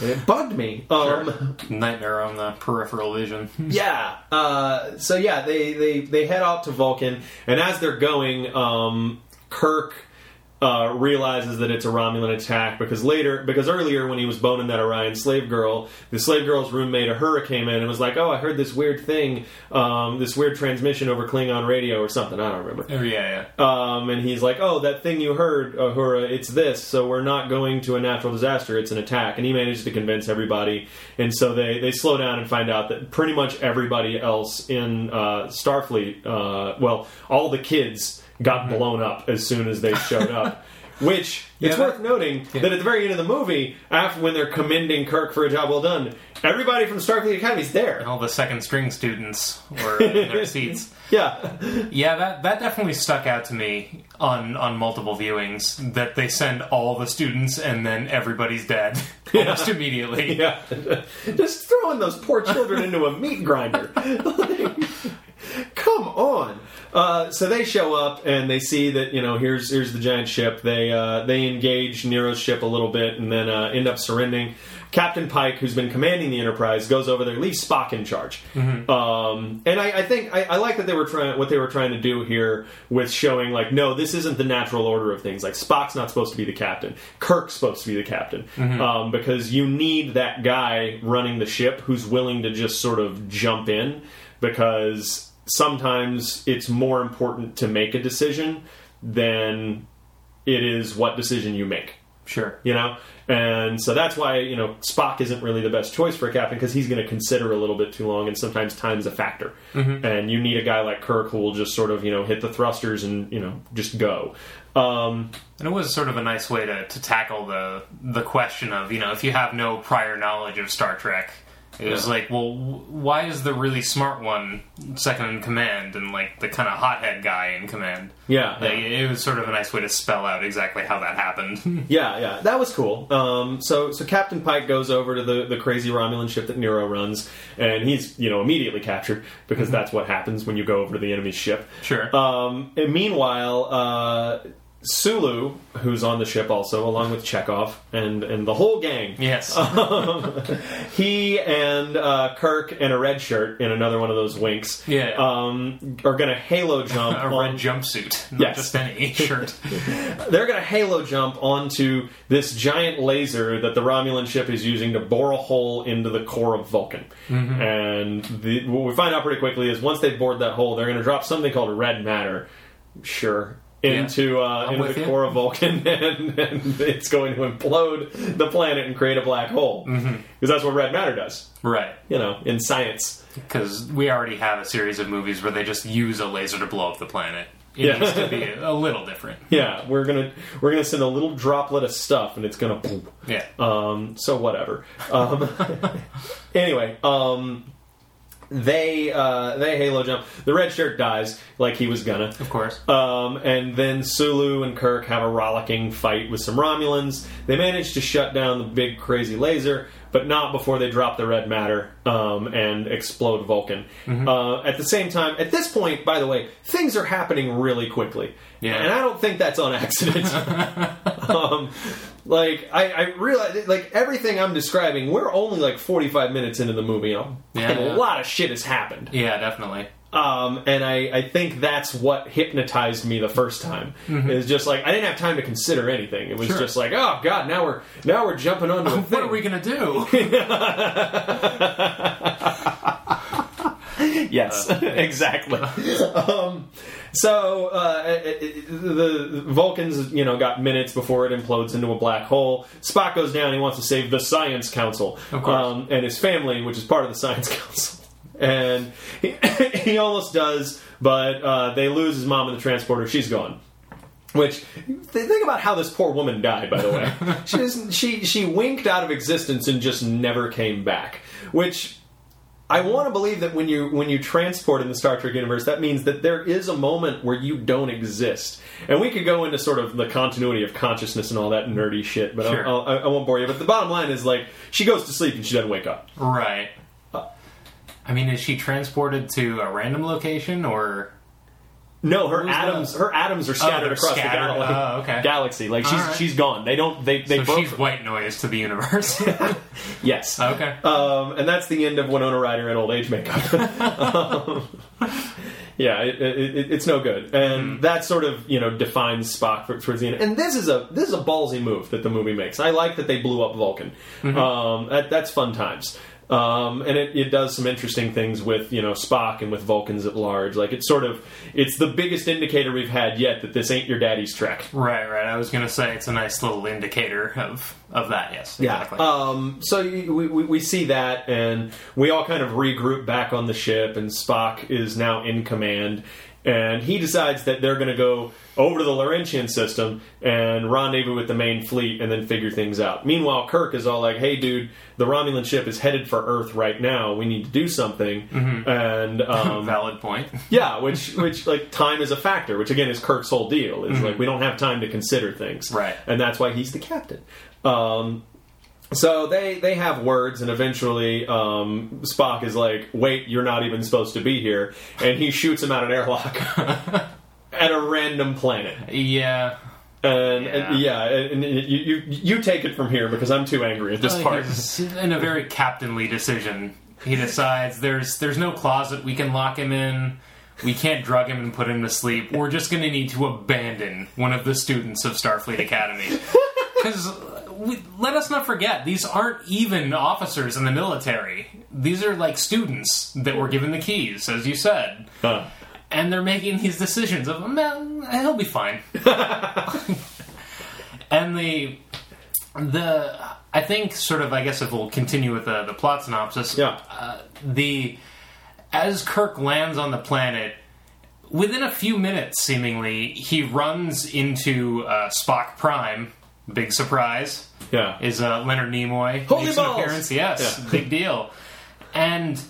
It bugged me. Um, sure. Nightmare on the peripheral vision. yeah. Uh, so yeah, they, they, they head out to Vulcan, and as they're going, um, Kirk uh, realizes that it's a Romulan attack because later, because earlier when he was boning that Orion slave girl, the slave girl's roommate Uhura came in and was like, "Oh, I heard this weird thing, um, this weird transmission over Klingon radio or something. I don't remember." Oh yeah, yeah. Um, and he's like, "Oh, that thing you heard, Uhura, it's this. So we're not going to a natural disaster. It's an attack." And he managed to convince everybody. And so they they slow down and find out that pretty much everybody else in uh, Starfleet, uh, well, all the kids. Got blown up as soon as they showed up. Which, yeah, it's that, worth noting yeah. that at the very end of the movie, after when they're commending Kirk for a job well done, everybody from Starfleet Academy's there. And all the second string students were in their seats. Yeah. Yeah, that, that definitely stuck out to me on, on multiple viewings, that they send all the students and then everybody's dead yeah. almost immediately. Yeah. Just throwing those poor children into a meat grinder. Come on. Uh, so they show up and they see that, you know, here's here's the giant ship. They uh, they engage Nero's ship a little bit and then uh, end up surrendering. Captain Pike, who's been commanding the Enterprise, goes over there, leaves Spock in charge. Mm-hmm. Um, and I, I think I, I like that they were trying what they were trying to do here with showing like, no, this isn't the natural order of things. Like Spock's not supposed to be the captain. Kirk's supposed to be the captain mm-hmm. um, because you need that guy running the ship who's willing to just sort of jump in because. Sometimes it's more important to make a decision than it is what decision you make. Sure. You know? And so that's why, you know, Spock isn't really the best choice for a captain because he's going to consider a little bit too long and sometimes time's a factor. Mm-hmm. And you need a guy like Kirk who will just sort of, you know, hit the thrusters and, you know, just go. Um, and it was sort of a nice way to, to tackle the the question of, you know, if you have no prior knowledge of Star Trek... It was yeah. like, well, why is the really smart one second in command and, like, the kind of hothead guy in command? Yeah, like, yeah. It was sort of a nice way to spell out exactly how that happened. yeah, yeah. That was cool. Um, so so Captain Pike goes over to the, the crazy Romulan ship that Nero runs, and he's, you know, immediately captured, because mm-hmm. that's what happens when you go over to the enemy's ship. Sure. Um, and meanwhile... Uh, Sulu, who's on the ship also, along with Chekhov and, and the whole gang. Yes. Um, he and uh, Kirk and a red shirt in another one of those winks yeah. um, are going to halo jump. a on... red jumpsuit, not yes. just any shirt. They're going to halo jump onto this giant laser that the Romulan ship is using to bore a hole into the core of Vulcan. Mm-hmm. And the, what we find out pretty quickly is once they've bored that hole, they're going to drop something called red matter. Sure. into yeah. uh, into the you. core of Vulcan, and, and it's going to implode the planet and create a black hole. Because mm-hmm. that's what red matter does. Right. You know, in science. Because we already have a series of movies where they just use a laser to blow up the planet. It yeah. needs to be a little different. Yeah, we're gonna we're gonna send a little droplet of stuff, and it's gonna boom. Yeah. Um. So whatever. Um. anyway. Um. They uh, they halo jump. The red shirt dies like he was gonna. Of course. Um, and then Sulu and Kirk have a rollicking fight with some Romulans. They manage to shut down the big crazy laser, but not before they drop the red matter um, and explode Vulcan. Mm-hmm. Uh, at the same time, at this point, by the way, things are happening really quickly. Yeah. And I don't think that's on accident. um, like, I, I realize, like, everything I'm describing, we're only like forty-five minutes into the movie, you know, yeah, and yeah. a lot of shit has happened. Yeah, definitely. Um, and I, I think that's what hypnotized me the first time. Mm-hmm. It's just like, I didn't have time to consider anything. It was sure. just like, oh God, now we're, now we're jumping onto a thing. What are we going to do? yes, uh, exactly. um, So, uh, the Vulcans, you know, got minutes before it implodes into a black hole. Spock goes down, he wants to save the Science Council. Of course. Um, and his family, which is part of the Science Council. And he, he almost does, but uh, they lose his mom in the transporter. She's gone. Which, think about how this poor woman died, by the way. she, just, she, she winked out of existence and just never came back. Which... I want to believe that when you when you transport in the Star Trek universe, that means that there is a moment where you don't exist. And we could go into sort of the continuity of consciousness and all that nerdy shit, but sure. I'll, I'll, I won't bore you. But the bottom line is, like, she goes to sleep and she doesn't wake up. Right. Uh, I mean, is she transported to a random location, or... No, her atoms. Her atoms are scattered oh, across scattered. the gal- oh, okay. galaxy. Like she's right. she's gone. They don't. They they. So both... she's white noise to the universe. yes. Okay. Um, and that's the end of Winona Ryder in old age makeup. um, yeah, it, it, it, it's no good, and mm. that sort of you know defines Spock for, towards the end. And this is a this is a ballsy move that the movie makes. I like that they blew up Vulcan. Mm-hmm. Um, that, that's fun times. Um, and it, it does some interesting things with, you know, Spock and with Vulcans at large. Like, it's sort of... It's the biggest indicator we've had yet that this ain't your daddy's Trek. Right, right. I was going to say it's a nice little indicator of, of that, yes. Exactly. Yeah. Um, so you, we, we, we see that, and we all kind of regroup back on the ship, and Spock is now in command. And he decides that they're going to go over to the Laurentian system and rendezvous with the main fleet and then figure things out. Meanwhile, Kirk is all like, hey, dude, the Romulan ship is headed for Earth right now. We need to do something. Mm-hmm. And um, valid point. yeah, which, which like, time is a factor, which, again, is Kirk's whole deal. It's mm-hmm. like, we don't have time to consider things. Right. And that's why he's the captain. Um So they, they have words, and eventually um, Spock is like, wait, you're not even supposed to be here. And he shoots him out an airlock at a random planet. Yeah. And yeah, and, yeah, and, and you, you you take it from here, because I'm too angry at this uh, part. In a very captainly decision, he decides there's there's no closet we can lock him in. We can't drug him and put him to sleep. We're just going to need to abandon one of the students of Starfleet Academy. Because... We, let us not forget, these aren't even officers in the military. These are, like, students that were given the keys, as you said. Huh. And they're making these decisions of, man, he'll be fine. and the... the I think, sort of, I guess if we'll continue with the, the plot synopsis, yeah. uh, the as Kirk lands on the planet, within a few minutes, seemingly, he runs into uh, Spock Prime... Big surprise. Yeah. Is uh, Leonard Nimoy. Holy makes balls! An appearance. Yes. Yeah. Big deal. And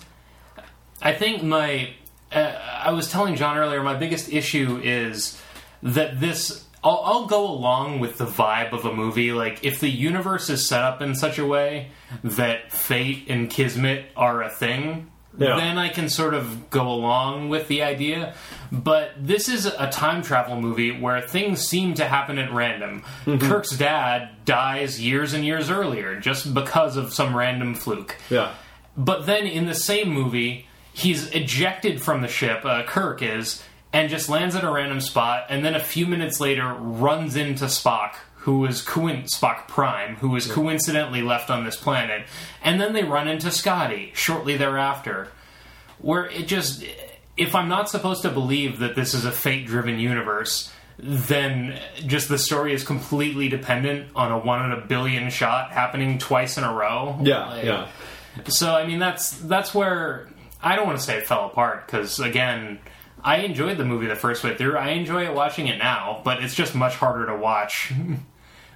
I think my... Uh, I was telling John earlier, my biggest issue is that this... I'll, I'll go along with the vibe of a movie. Like, if the universe is set up in such a way that fate and kismet are a thing, yeah. then I can sort of go along with the idea. But this is a time travel movie where things seem to happen at random. Mm-hmm. Kirk's dad dies years and years earlier just because of some random fluke. Yeah. But then in the same movie, he's ejected from the ship, uh, Kirk is, and just lands at a random spot, and then a few minutes later runs into Spock, who is co- Spock Prime, who is yeah. coincidentally left on this planet. And then they run into Scotty shortly thereafter, where it just... If I'm not supposed to believe that this is a fate-driven universe, then just the story is completely dependent on a one in a billion shot happening twice in a row. Yeah, like, yeah. So, I mean, that's that's where... I don't want to say it fell apart, because, again, I enjoyed the movie the first way through. I enjoy it watching it now, but it's just much harder to watch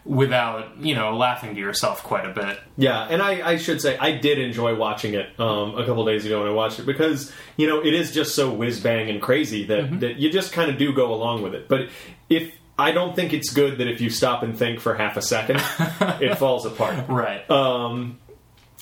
without, you know, laughing to yourself quite a bit. Yeah, and I, I should say, I did enjoy watching it um, a couple days ago when I watched it, because, you know, it is just so whiz-bang and crazy that, mm-hmm. that you just kind of do go along with it. But if... I don't think it's good that if you stop and think for half a second, it falls apart. Right. Um...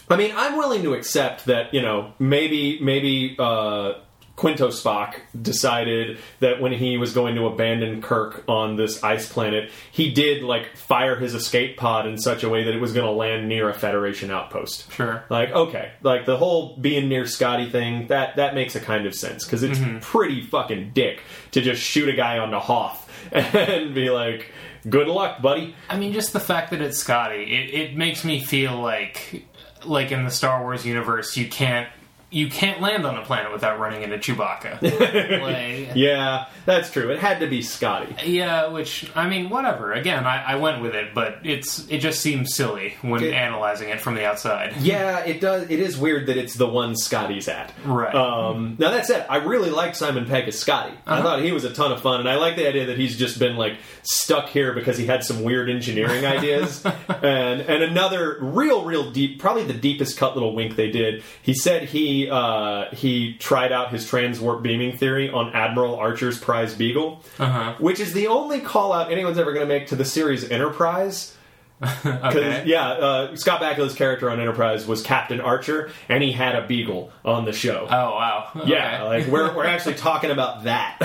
I mean, I'm willing to accept that, you know, maybe maybe uh, Quinto Spock decided that when he was going to abandon Kirk on this ice planet, he did, like, fire his escape pod in such a way that it was going to land near a Federation outpost. Sure. Like, okay. Like, the whole being near Scotty thing, that, that makes a kind of sense, because it's mm-hmm. pretty fucking dick to just shoot a guy onto Hoth and be like, good luck, buddy. I mean, just the fact that it's Scotty, it, it makes me feel like... Like in the Star Wars universe, you can't you can't land on a planet without running into Chewbacca. Like, yeah, that's true. It had to be Scotty. Yeah, which I mean, whatever. Again, I, I went with it, but it's it just seems silly when it, analyzing it from the outside. Yeah, it does. It is weird that it's the one Scotty's at. Right. Um, now that said, I really like Simon Pegg as Scotty. Uh-huh. I thought he was a ton of fun, and I like the idea that he's just been like stuck here because he had some weird engineering ideas. and and another real, real deep, probably the deepest cut little wink they did. He said he. Uh, he tried out his transwarp beaming theory on Admiral Archer's prize Beagle, uh-huh. which is the only call-out anyone's ever going to make to the series Enterprise. Okay. Yeah, uh, Scott Bakula's character on Enterprise was Captain Archer, and he had a Beagle on the show. Oh, wow. Okay. Yeah, like we're we're actually talking about that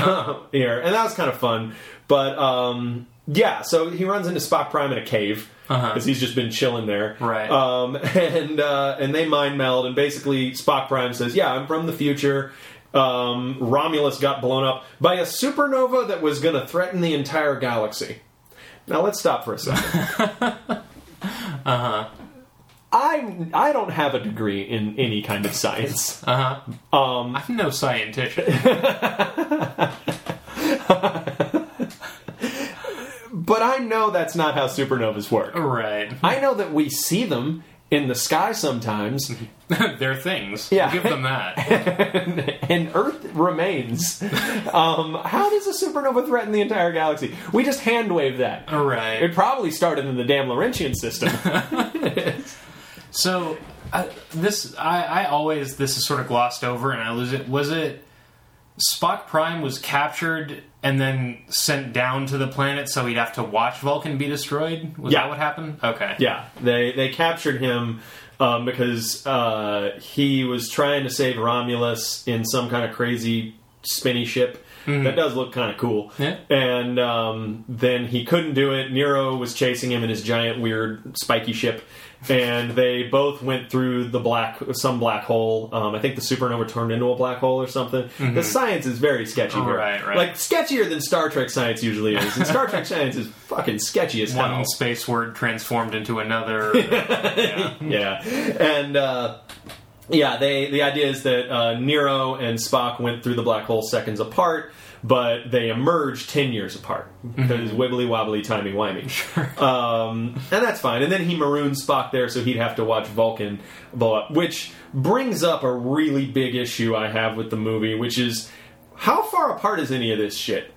here, and that was kind of fun. But, um, yeah, so he runs into Spock Prime in a cave. Because uh-huh. he's just been chilling there. Right. Um, and uh, and they mind meld, and basically Spock Prime says, yeah, I'm from the future. Um, Romulus got blown up by a supernova that was going to threaten the entire galaxy. Now, let's stop for a second. uh-huh. I I don't have a degree in any kind of science. Uh-huh. Um, I'm no scientist. But I know that's not how supernovas work. Right. I know that we see them in the sky sometimes. They're things. Yeah. We'll give them that. and, and Earth remains. um, how does a supernova threaten the entire galaxy? We just hand-wave that. Right. It probably started in the damn Laurentian system. so, I, this, I, I always, this is sort of glossed over and I lose it. Was it Spock Prime was captured... And then sent down to the planet so he'd have to watch Vulcan be destroyed? Was yeah. that what happened? Okay. Yeah. They they captured him um, because uh, he was trying to save Romulus in some kind of crazy spinny ship. Mm. That does look kind of cool. Yeah. And um, then he couldn't do it. Nero was chasing him in his giant, weird, spiky ship. And they both went through the black, some black hole. Um, I think the supernova turned into a black hole or something. Mm-hmm. The science is very sketchy here. Right, right. Like, sketchier than Star Trek science usually is. And Star Trek science is fucking sketchy as hell. One space word transformed into another. yeah. yeah. And, uh... Yeah, they the idea is that uh, Nero and Spock went through the black hole seconds apart, but they emerged ten years apart. Because mm-hmm. wibbly-wobbly, timey-wimey. Sure. Um, and that's fine. And then he marooned Spock there so he'd have to watch Vulcan blow up, which brings up a really big issue I have with the movie, which is, how far apart is any of this shit?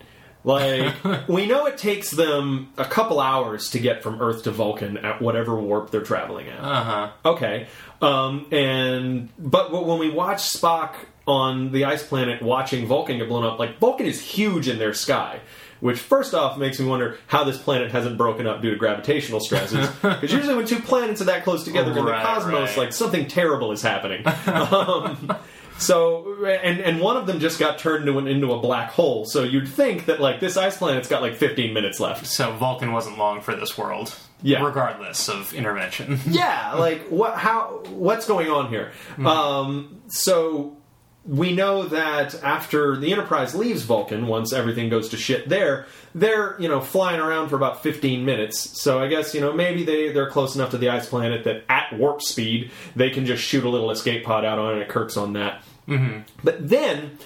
Like, we know it takes them a couple hours to get from Earth to Vulcan at whatever warp they're traveling at. Uh-huh. Okay. Um, and, but when we watch Spock on the ice planet watching Vulcan get blown up, like, Vulcan is huge in their sky. Which, first off, makes me wonder how this planet hasn't broken up due to gravitational stresses. Because usually when two planets are that close together right, in the cosmos, right. like, something terrible is happening. um... So, and, and one of them just got turned into, an, into a black hole, so you'd think that, like, this ice planet's got, like, fifteen minutes left. So Vulcan wasn't long for this world, yeah. regardless of intervention. yeah, like, what? How? What's going on here? Mm-hmm. Um, so, we know that after the Enterprise leaves Vulcan, once everything goes to shit there, they're, you know, flying around for about fifteen minutes. So I guess, you know, maybe they, they're close enough to the ice planet that at warp speed, they can just shoot a little escape pod out on it, and Kirk's on that. Mm-hmm. But then,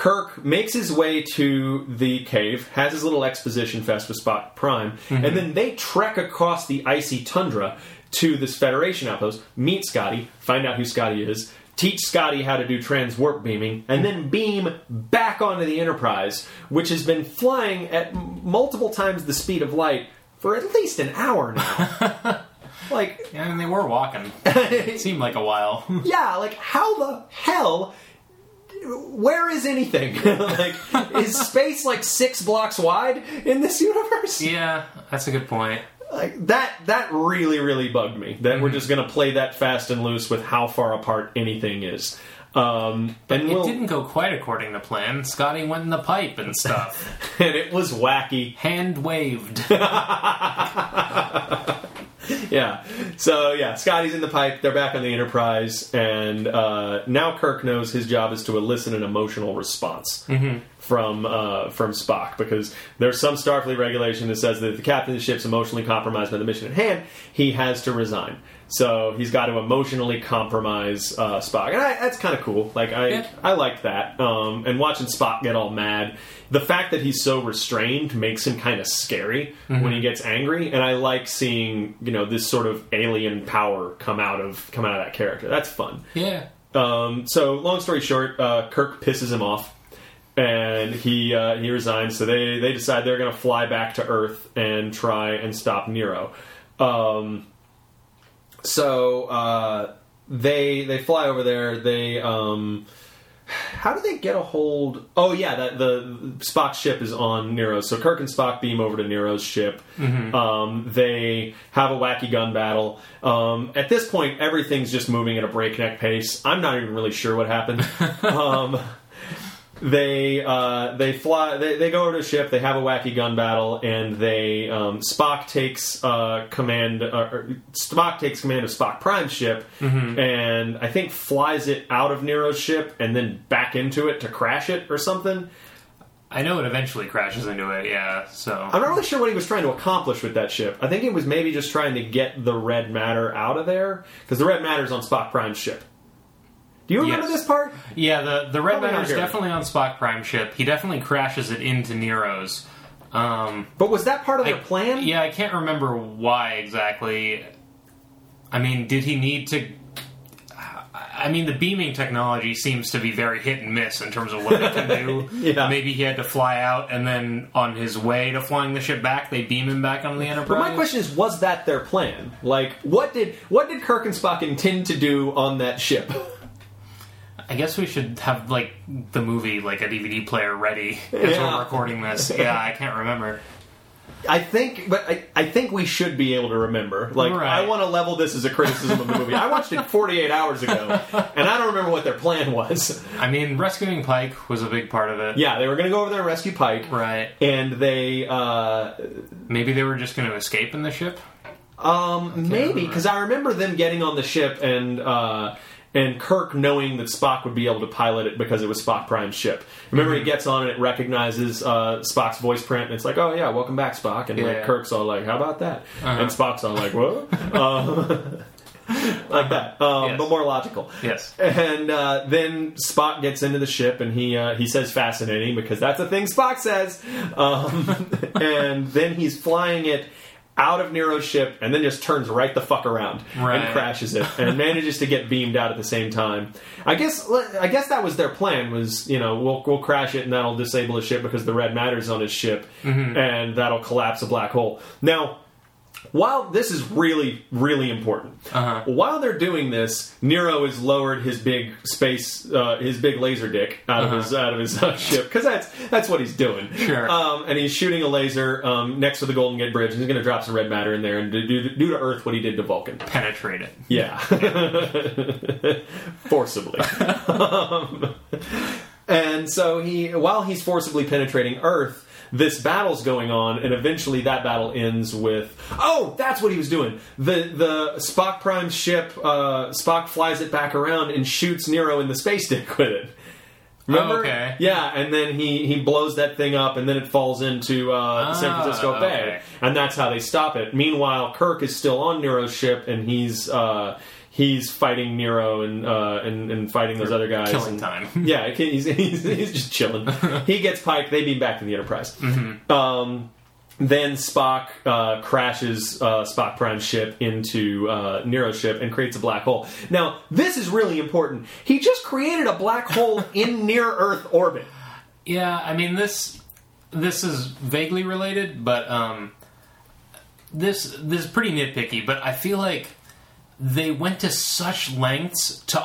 Kirk makes his way to the cave, has his little exposition fest with Spock Prime, mm-hmm. and then they trek across the icy tundra to this Federation outpost, meet Scotty, find out who Scotty is, teach Scotty how to do trans-warp beaming, and then beam back onto the Enterprise, which has been flying at multiple times the speed of light for at least an hour now. Like, yeah, and they were walking. It seemed like a while. Yeah, like, how the hell... Where is anything? Like, is space like six blocks wide in this universe? Yeah, that's a good point. Like that that really, really bugged me. That mm-hmm. we're just going to play that fast and loose with how far apart anything is. Um, but and we'll... it didn't go quite according to plan. Scotty went in the pipe and stuff. And it was wacky. Hand waved. Yeah. So, yeah, Scotty's in the pipe. They're back on the Enterprise. And uh, now Kirk knows his job is to elicit an emotional response mm-hmm. from uh, from Spock. Because there's some Starfleet regulation that says that if the captain of the ship's emotionally compromised by the mission at hand, he has to resign. So he's got to emotionally compromise uh, Spock. And I, that's kind of cool. Like, I yeah. I liked that. Um, and watching Spock get all mad. The fact that he's so restrained makes him kind of scary mm-hmm. when he gets angry. And I like seeing, you know, this sort of alien power come out of come out of that character. That's fun. Yeah. Um, so long story short, uh, Kirk pisses him off. And he uh, he resigns. So they, they decide they're going to fly back to Earth and try and stop Nero. Um... So, uh, they, they fly over there, they, um, how do they get a hold, oh yeah, that, the, Spock's ship is on Nero's, so Kirk and Spock beam over to Nero's ship, mm-hmm. um, they have a wacky gun battle, um, at this point, everything's just moving at a breakneck pace, I'm not even really sure what happened, um... They uh, they fly. They, they go over to a ship. They have a wacky gun battle, and they um, Spock takes uh, command. Uh, or Spock takes command of Spock Prime's ship, mm-hmm. and I think flies it out of Nero's ship and then back into it to crash it or something. I know it eventually crashes into it. Yeah, so I'm not really sure what he was trying to accomplish with that ship. I think it was maybe just trying to get the red matter out of there because the red matter's on Spock Prime's ship. Do you remember yes. this part? Yeah, the, the Red Matter is definitely on Spock Prime ship. He definitely crashes it into Nero's. Um, but was that part of I, their plan? Yeah, I can't remember why exactly. I mean, did he need to... I mean, the beaming technology seems to be very hit and miss in terms of what it can do. Yeah. Maybe he had to fly out, and then on his way to flying the ship back, they beam him back on the Enterprise. But my question is, was that their plan? Like, what did what did Kirk and Spock intend to do on that ship? I guess we should have, like, the movie, like, a D V D player ready as yeah. we're recording this. Yeah, I can't remember. I think, but I, I think we should be able to remember. Like, right. I want to level this as a criticism of the movie. I watched it forty-eight hours ago, and I don't remember what their plan was. I mean, rescuing Pike was a big part of it. Yeah, they were going to go over there and rescue Pike. Right. And they, uh... maybe they were just going to escape in the ship? Um, maybe, because I remember them getting on the ship and, uh... and Kirk knowing that Spock would be able to pilot it because it was Spock Prime's ship. Remember, mm-hmm. he gets on and it recognizes uh, Spock's voice print, and it's like, oh, yeah, welcome back, Spock. And yeah, like, yeah. Kirk's all like, how about that? Uh-huh. And Spock's all like, whoa? um, like that. Um, yes. But more logical. Yes. And uh, then Spock gets into the ship, and he uh, he says fascinating, because that's a thing Spock says. Um, and then he's flying it out of Nero's ship, and then just turns right the fuck around right. and crashes it, and manages to get beamed out at the same time. I guess I guess that was their plan, was, you know, we'll we'll crash it, and that'll disable his ship because the red matter's on his ship, mm-hmm. and that'll collapse a black hole. Now, while this is really, really important, uh-huh. while they're doing this, Nero has lowered his big space, uh, his big laser dick out uh-huh. of his out of his uh, ship, because that's that's what he's doing. Sure. Um, and he's shooting a laser um, next to the Golden Gate Bridge, and he's going to drop some red matter in there and do, do, do to Earth what he did to Vulcan. Penetrate it. Yeah. Forcibly. um, and so he, while he's forcibly penetrating Earth, this battle's going on, and eventually that battle ends with... Oh, that's what he was doing. The the Spock Prime ship, uh, Spock flies it back around and shoots Nero in the space dick with it. Remember? Oh, okay. Yeah, and then he, he blows that thing up, and then it falls into uh, ah, San Francisco Bay. Okay. And that's how they stop it. Meanwhile, Kirk is still on Nero's ship, and he's... Uh, he's fighting Nero and uh, and, and fighting those other guys. Killing and, time. Yeah, he's, he's, he's just chilling. He gets Pike. They beam back to the Enterprise. Mm-hmm. Um, then Spock uh, crashes uh, Spock Prime's ship into uh, Nero's ship and creates a black hole. Now, this is really important. He just created a black hole in near-Earth orbit. Yeah, I mean, this this is vaguely related, but um, this, this is pretty nitpicky, but I feel like they went to such lengths to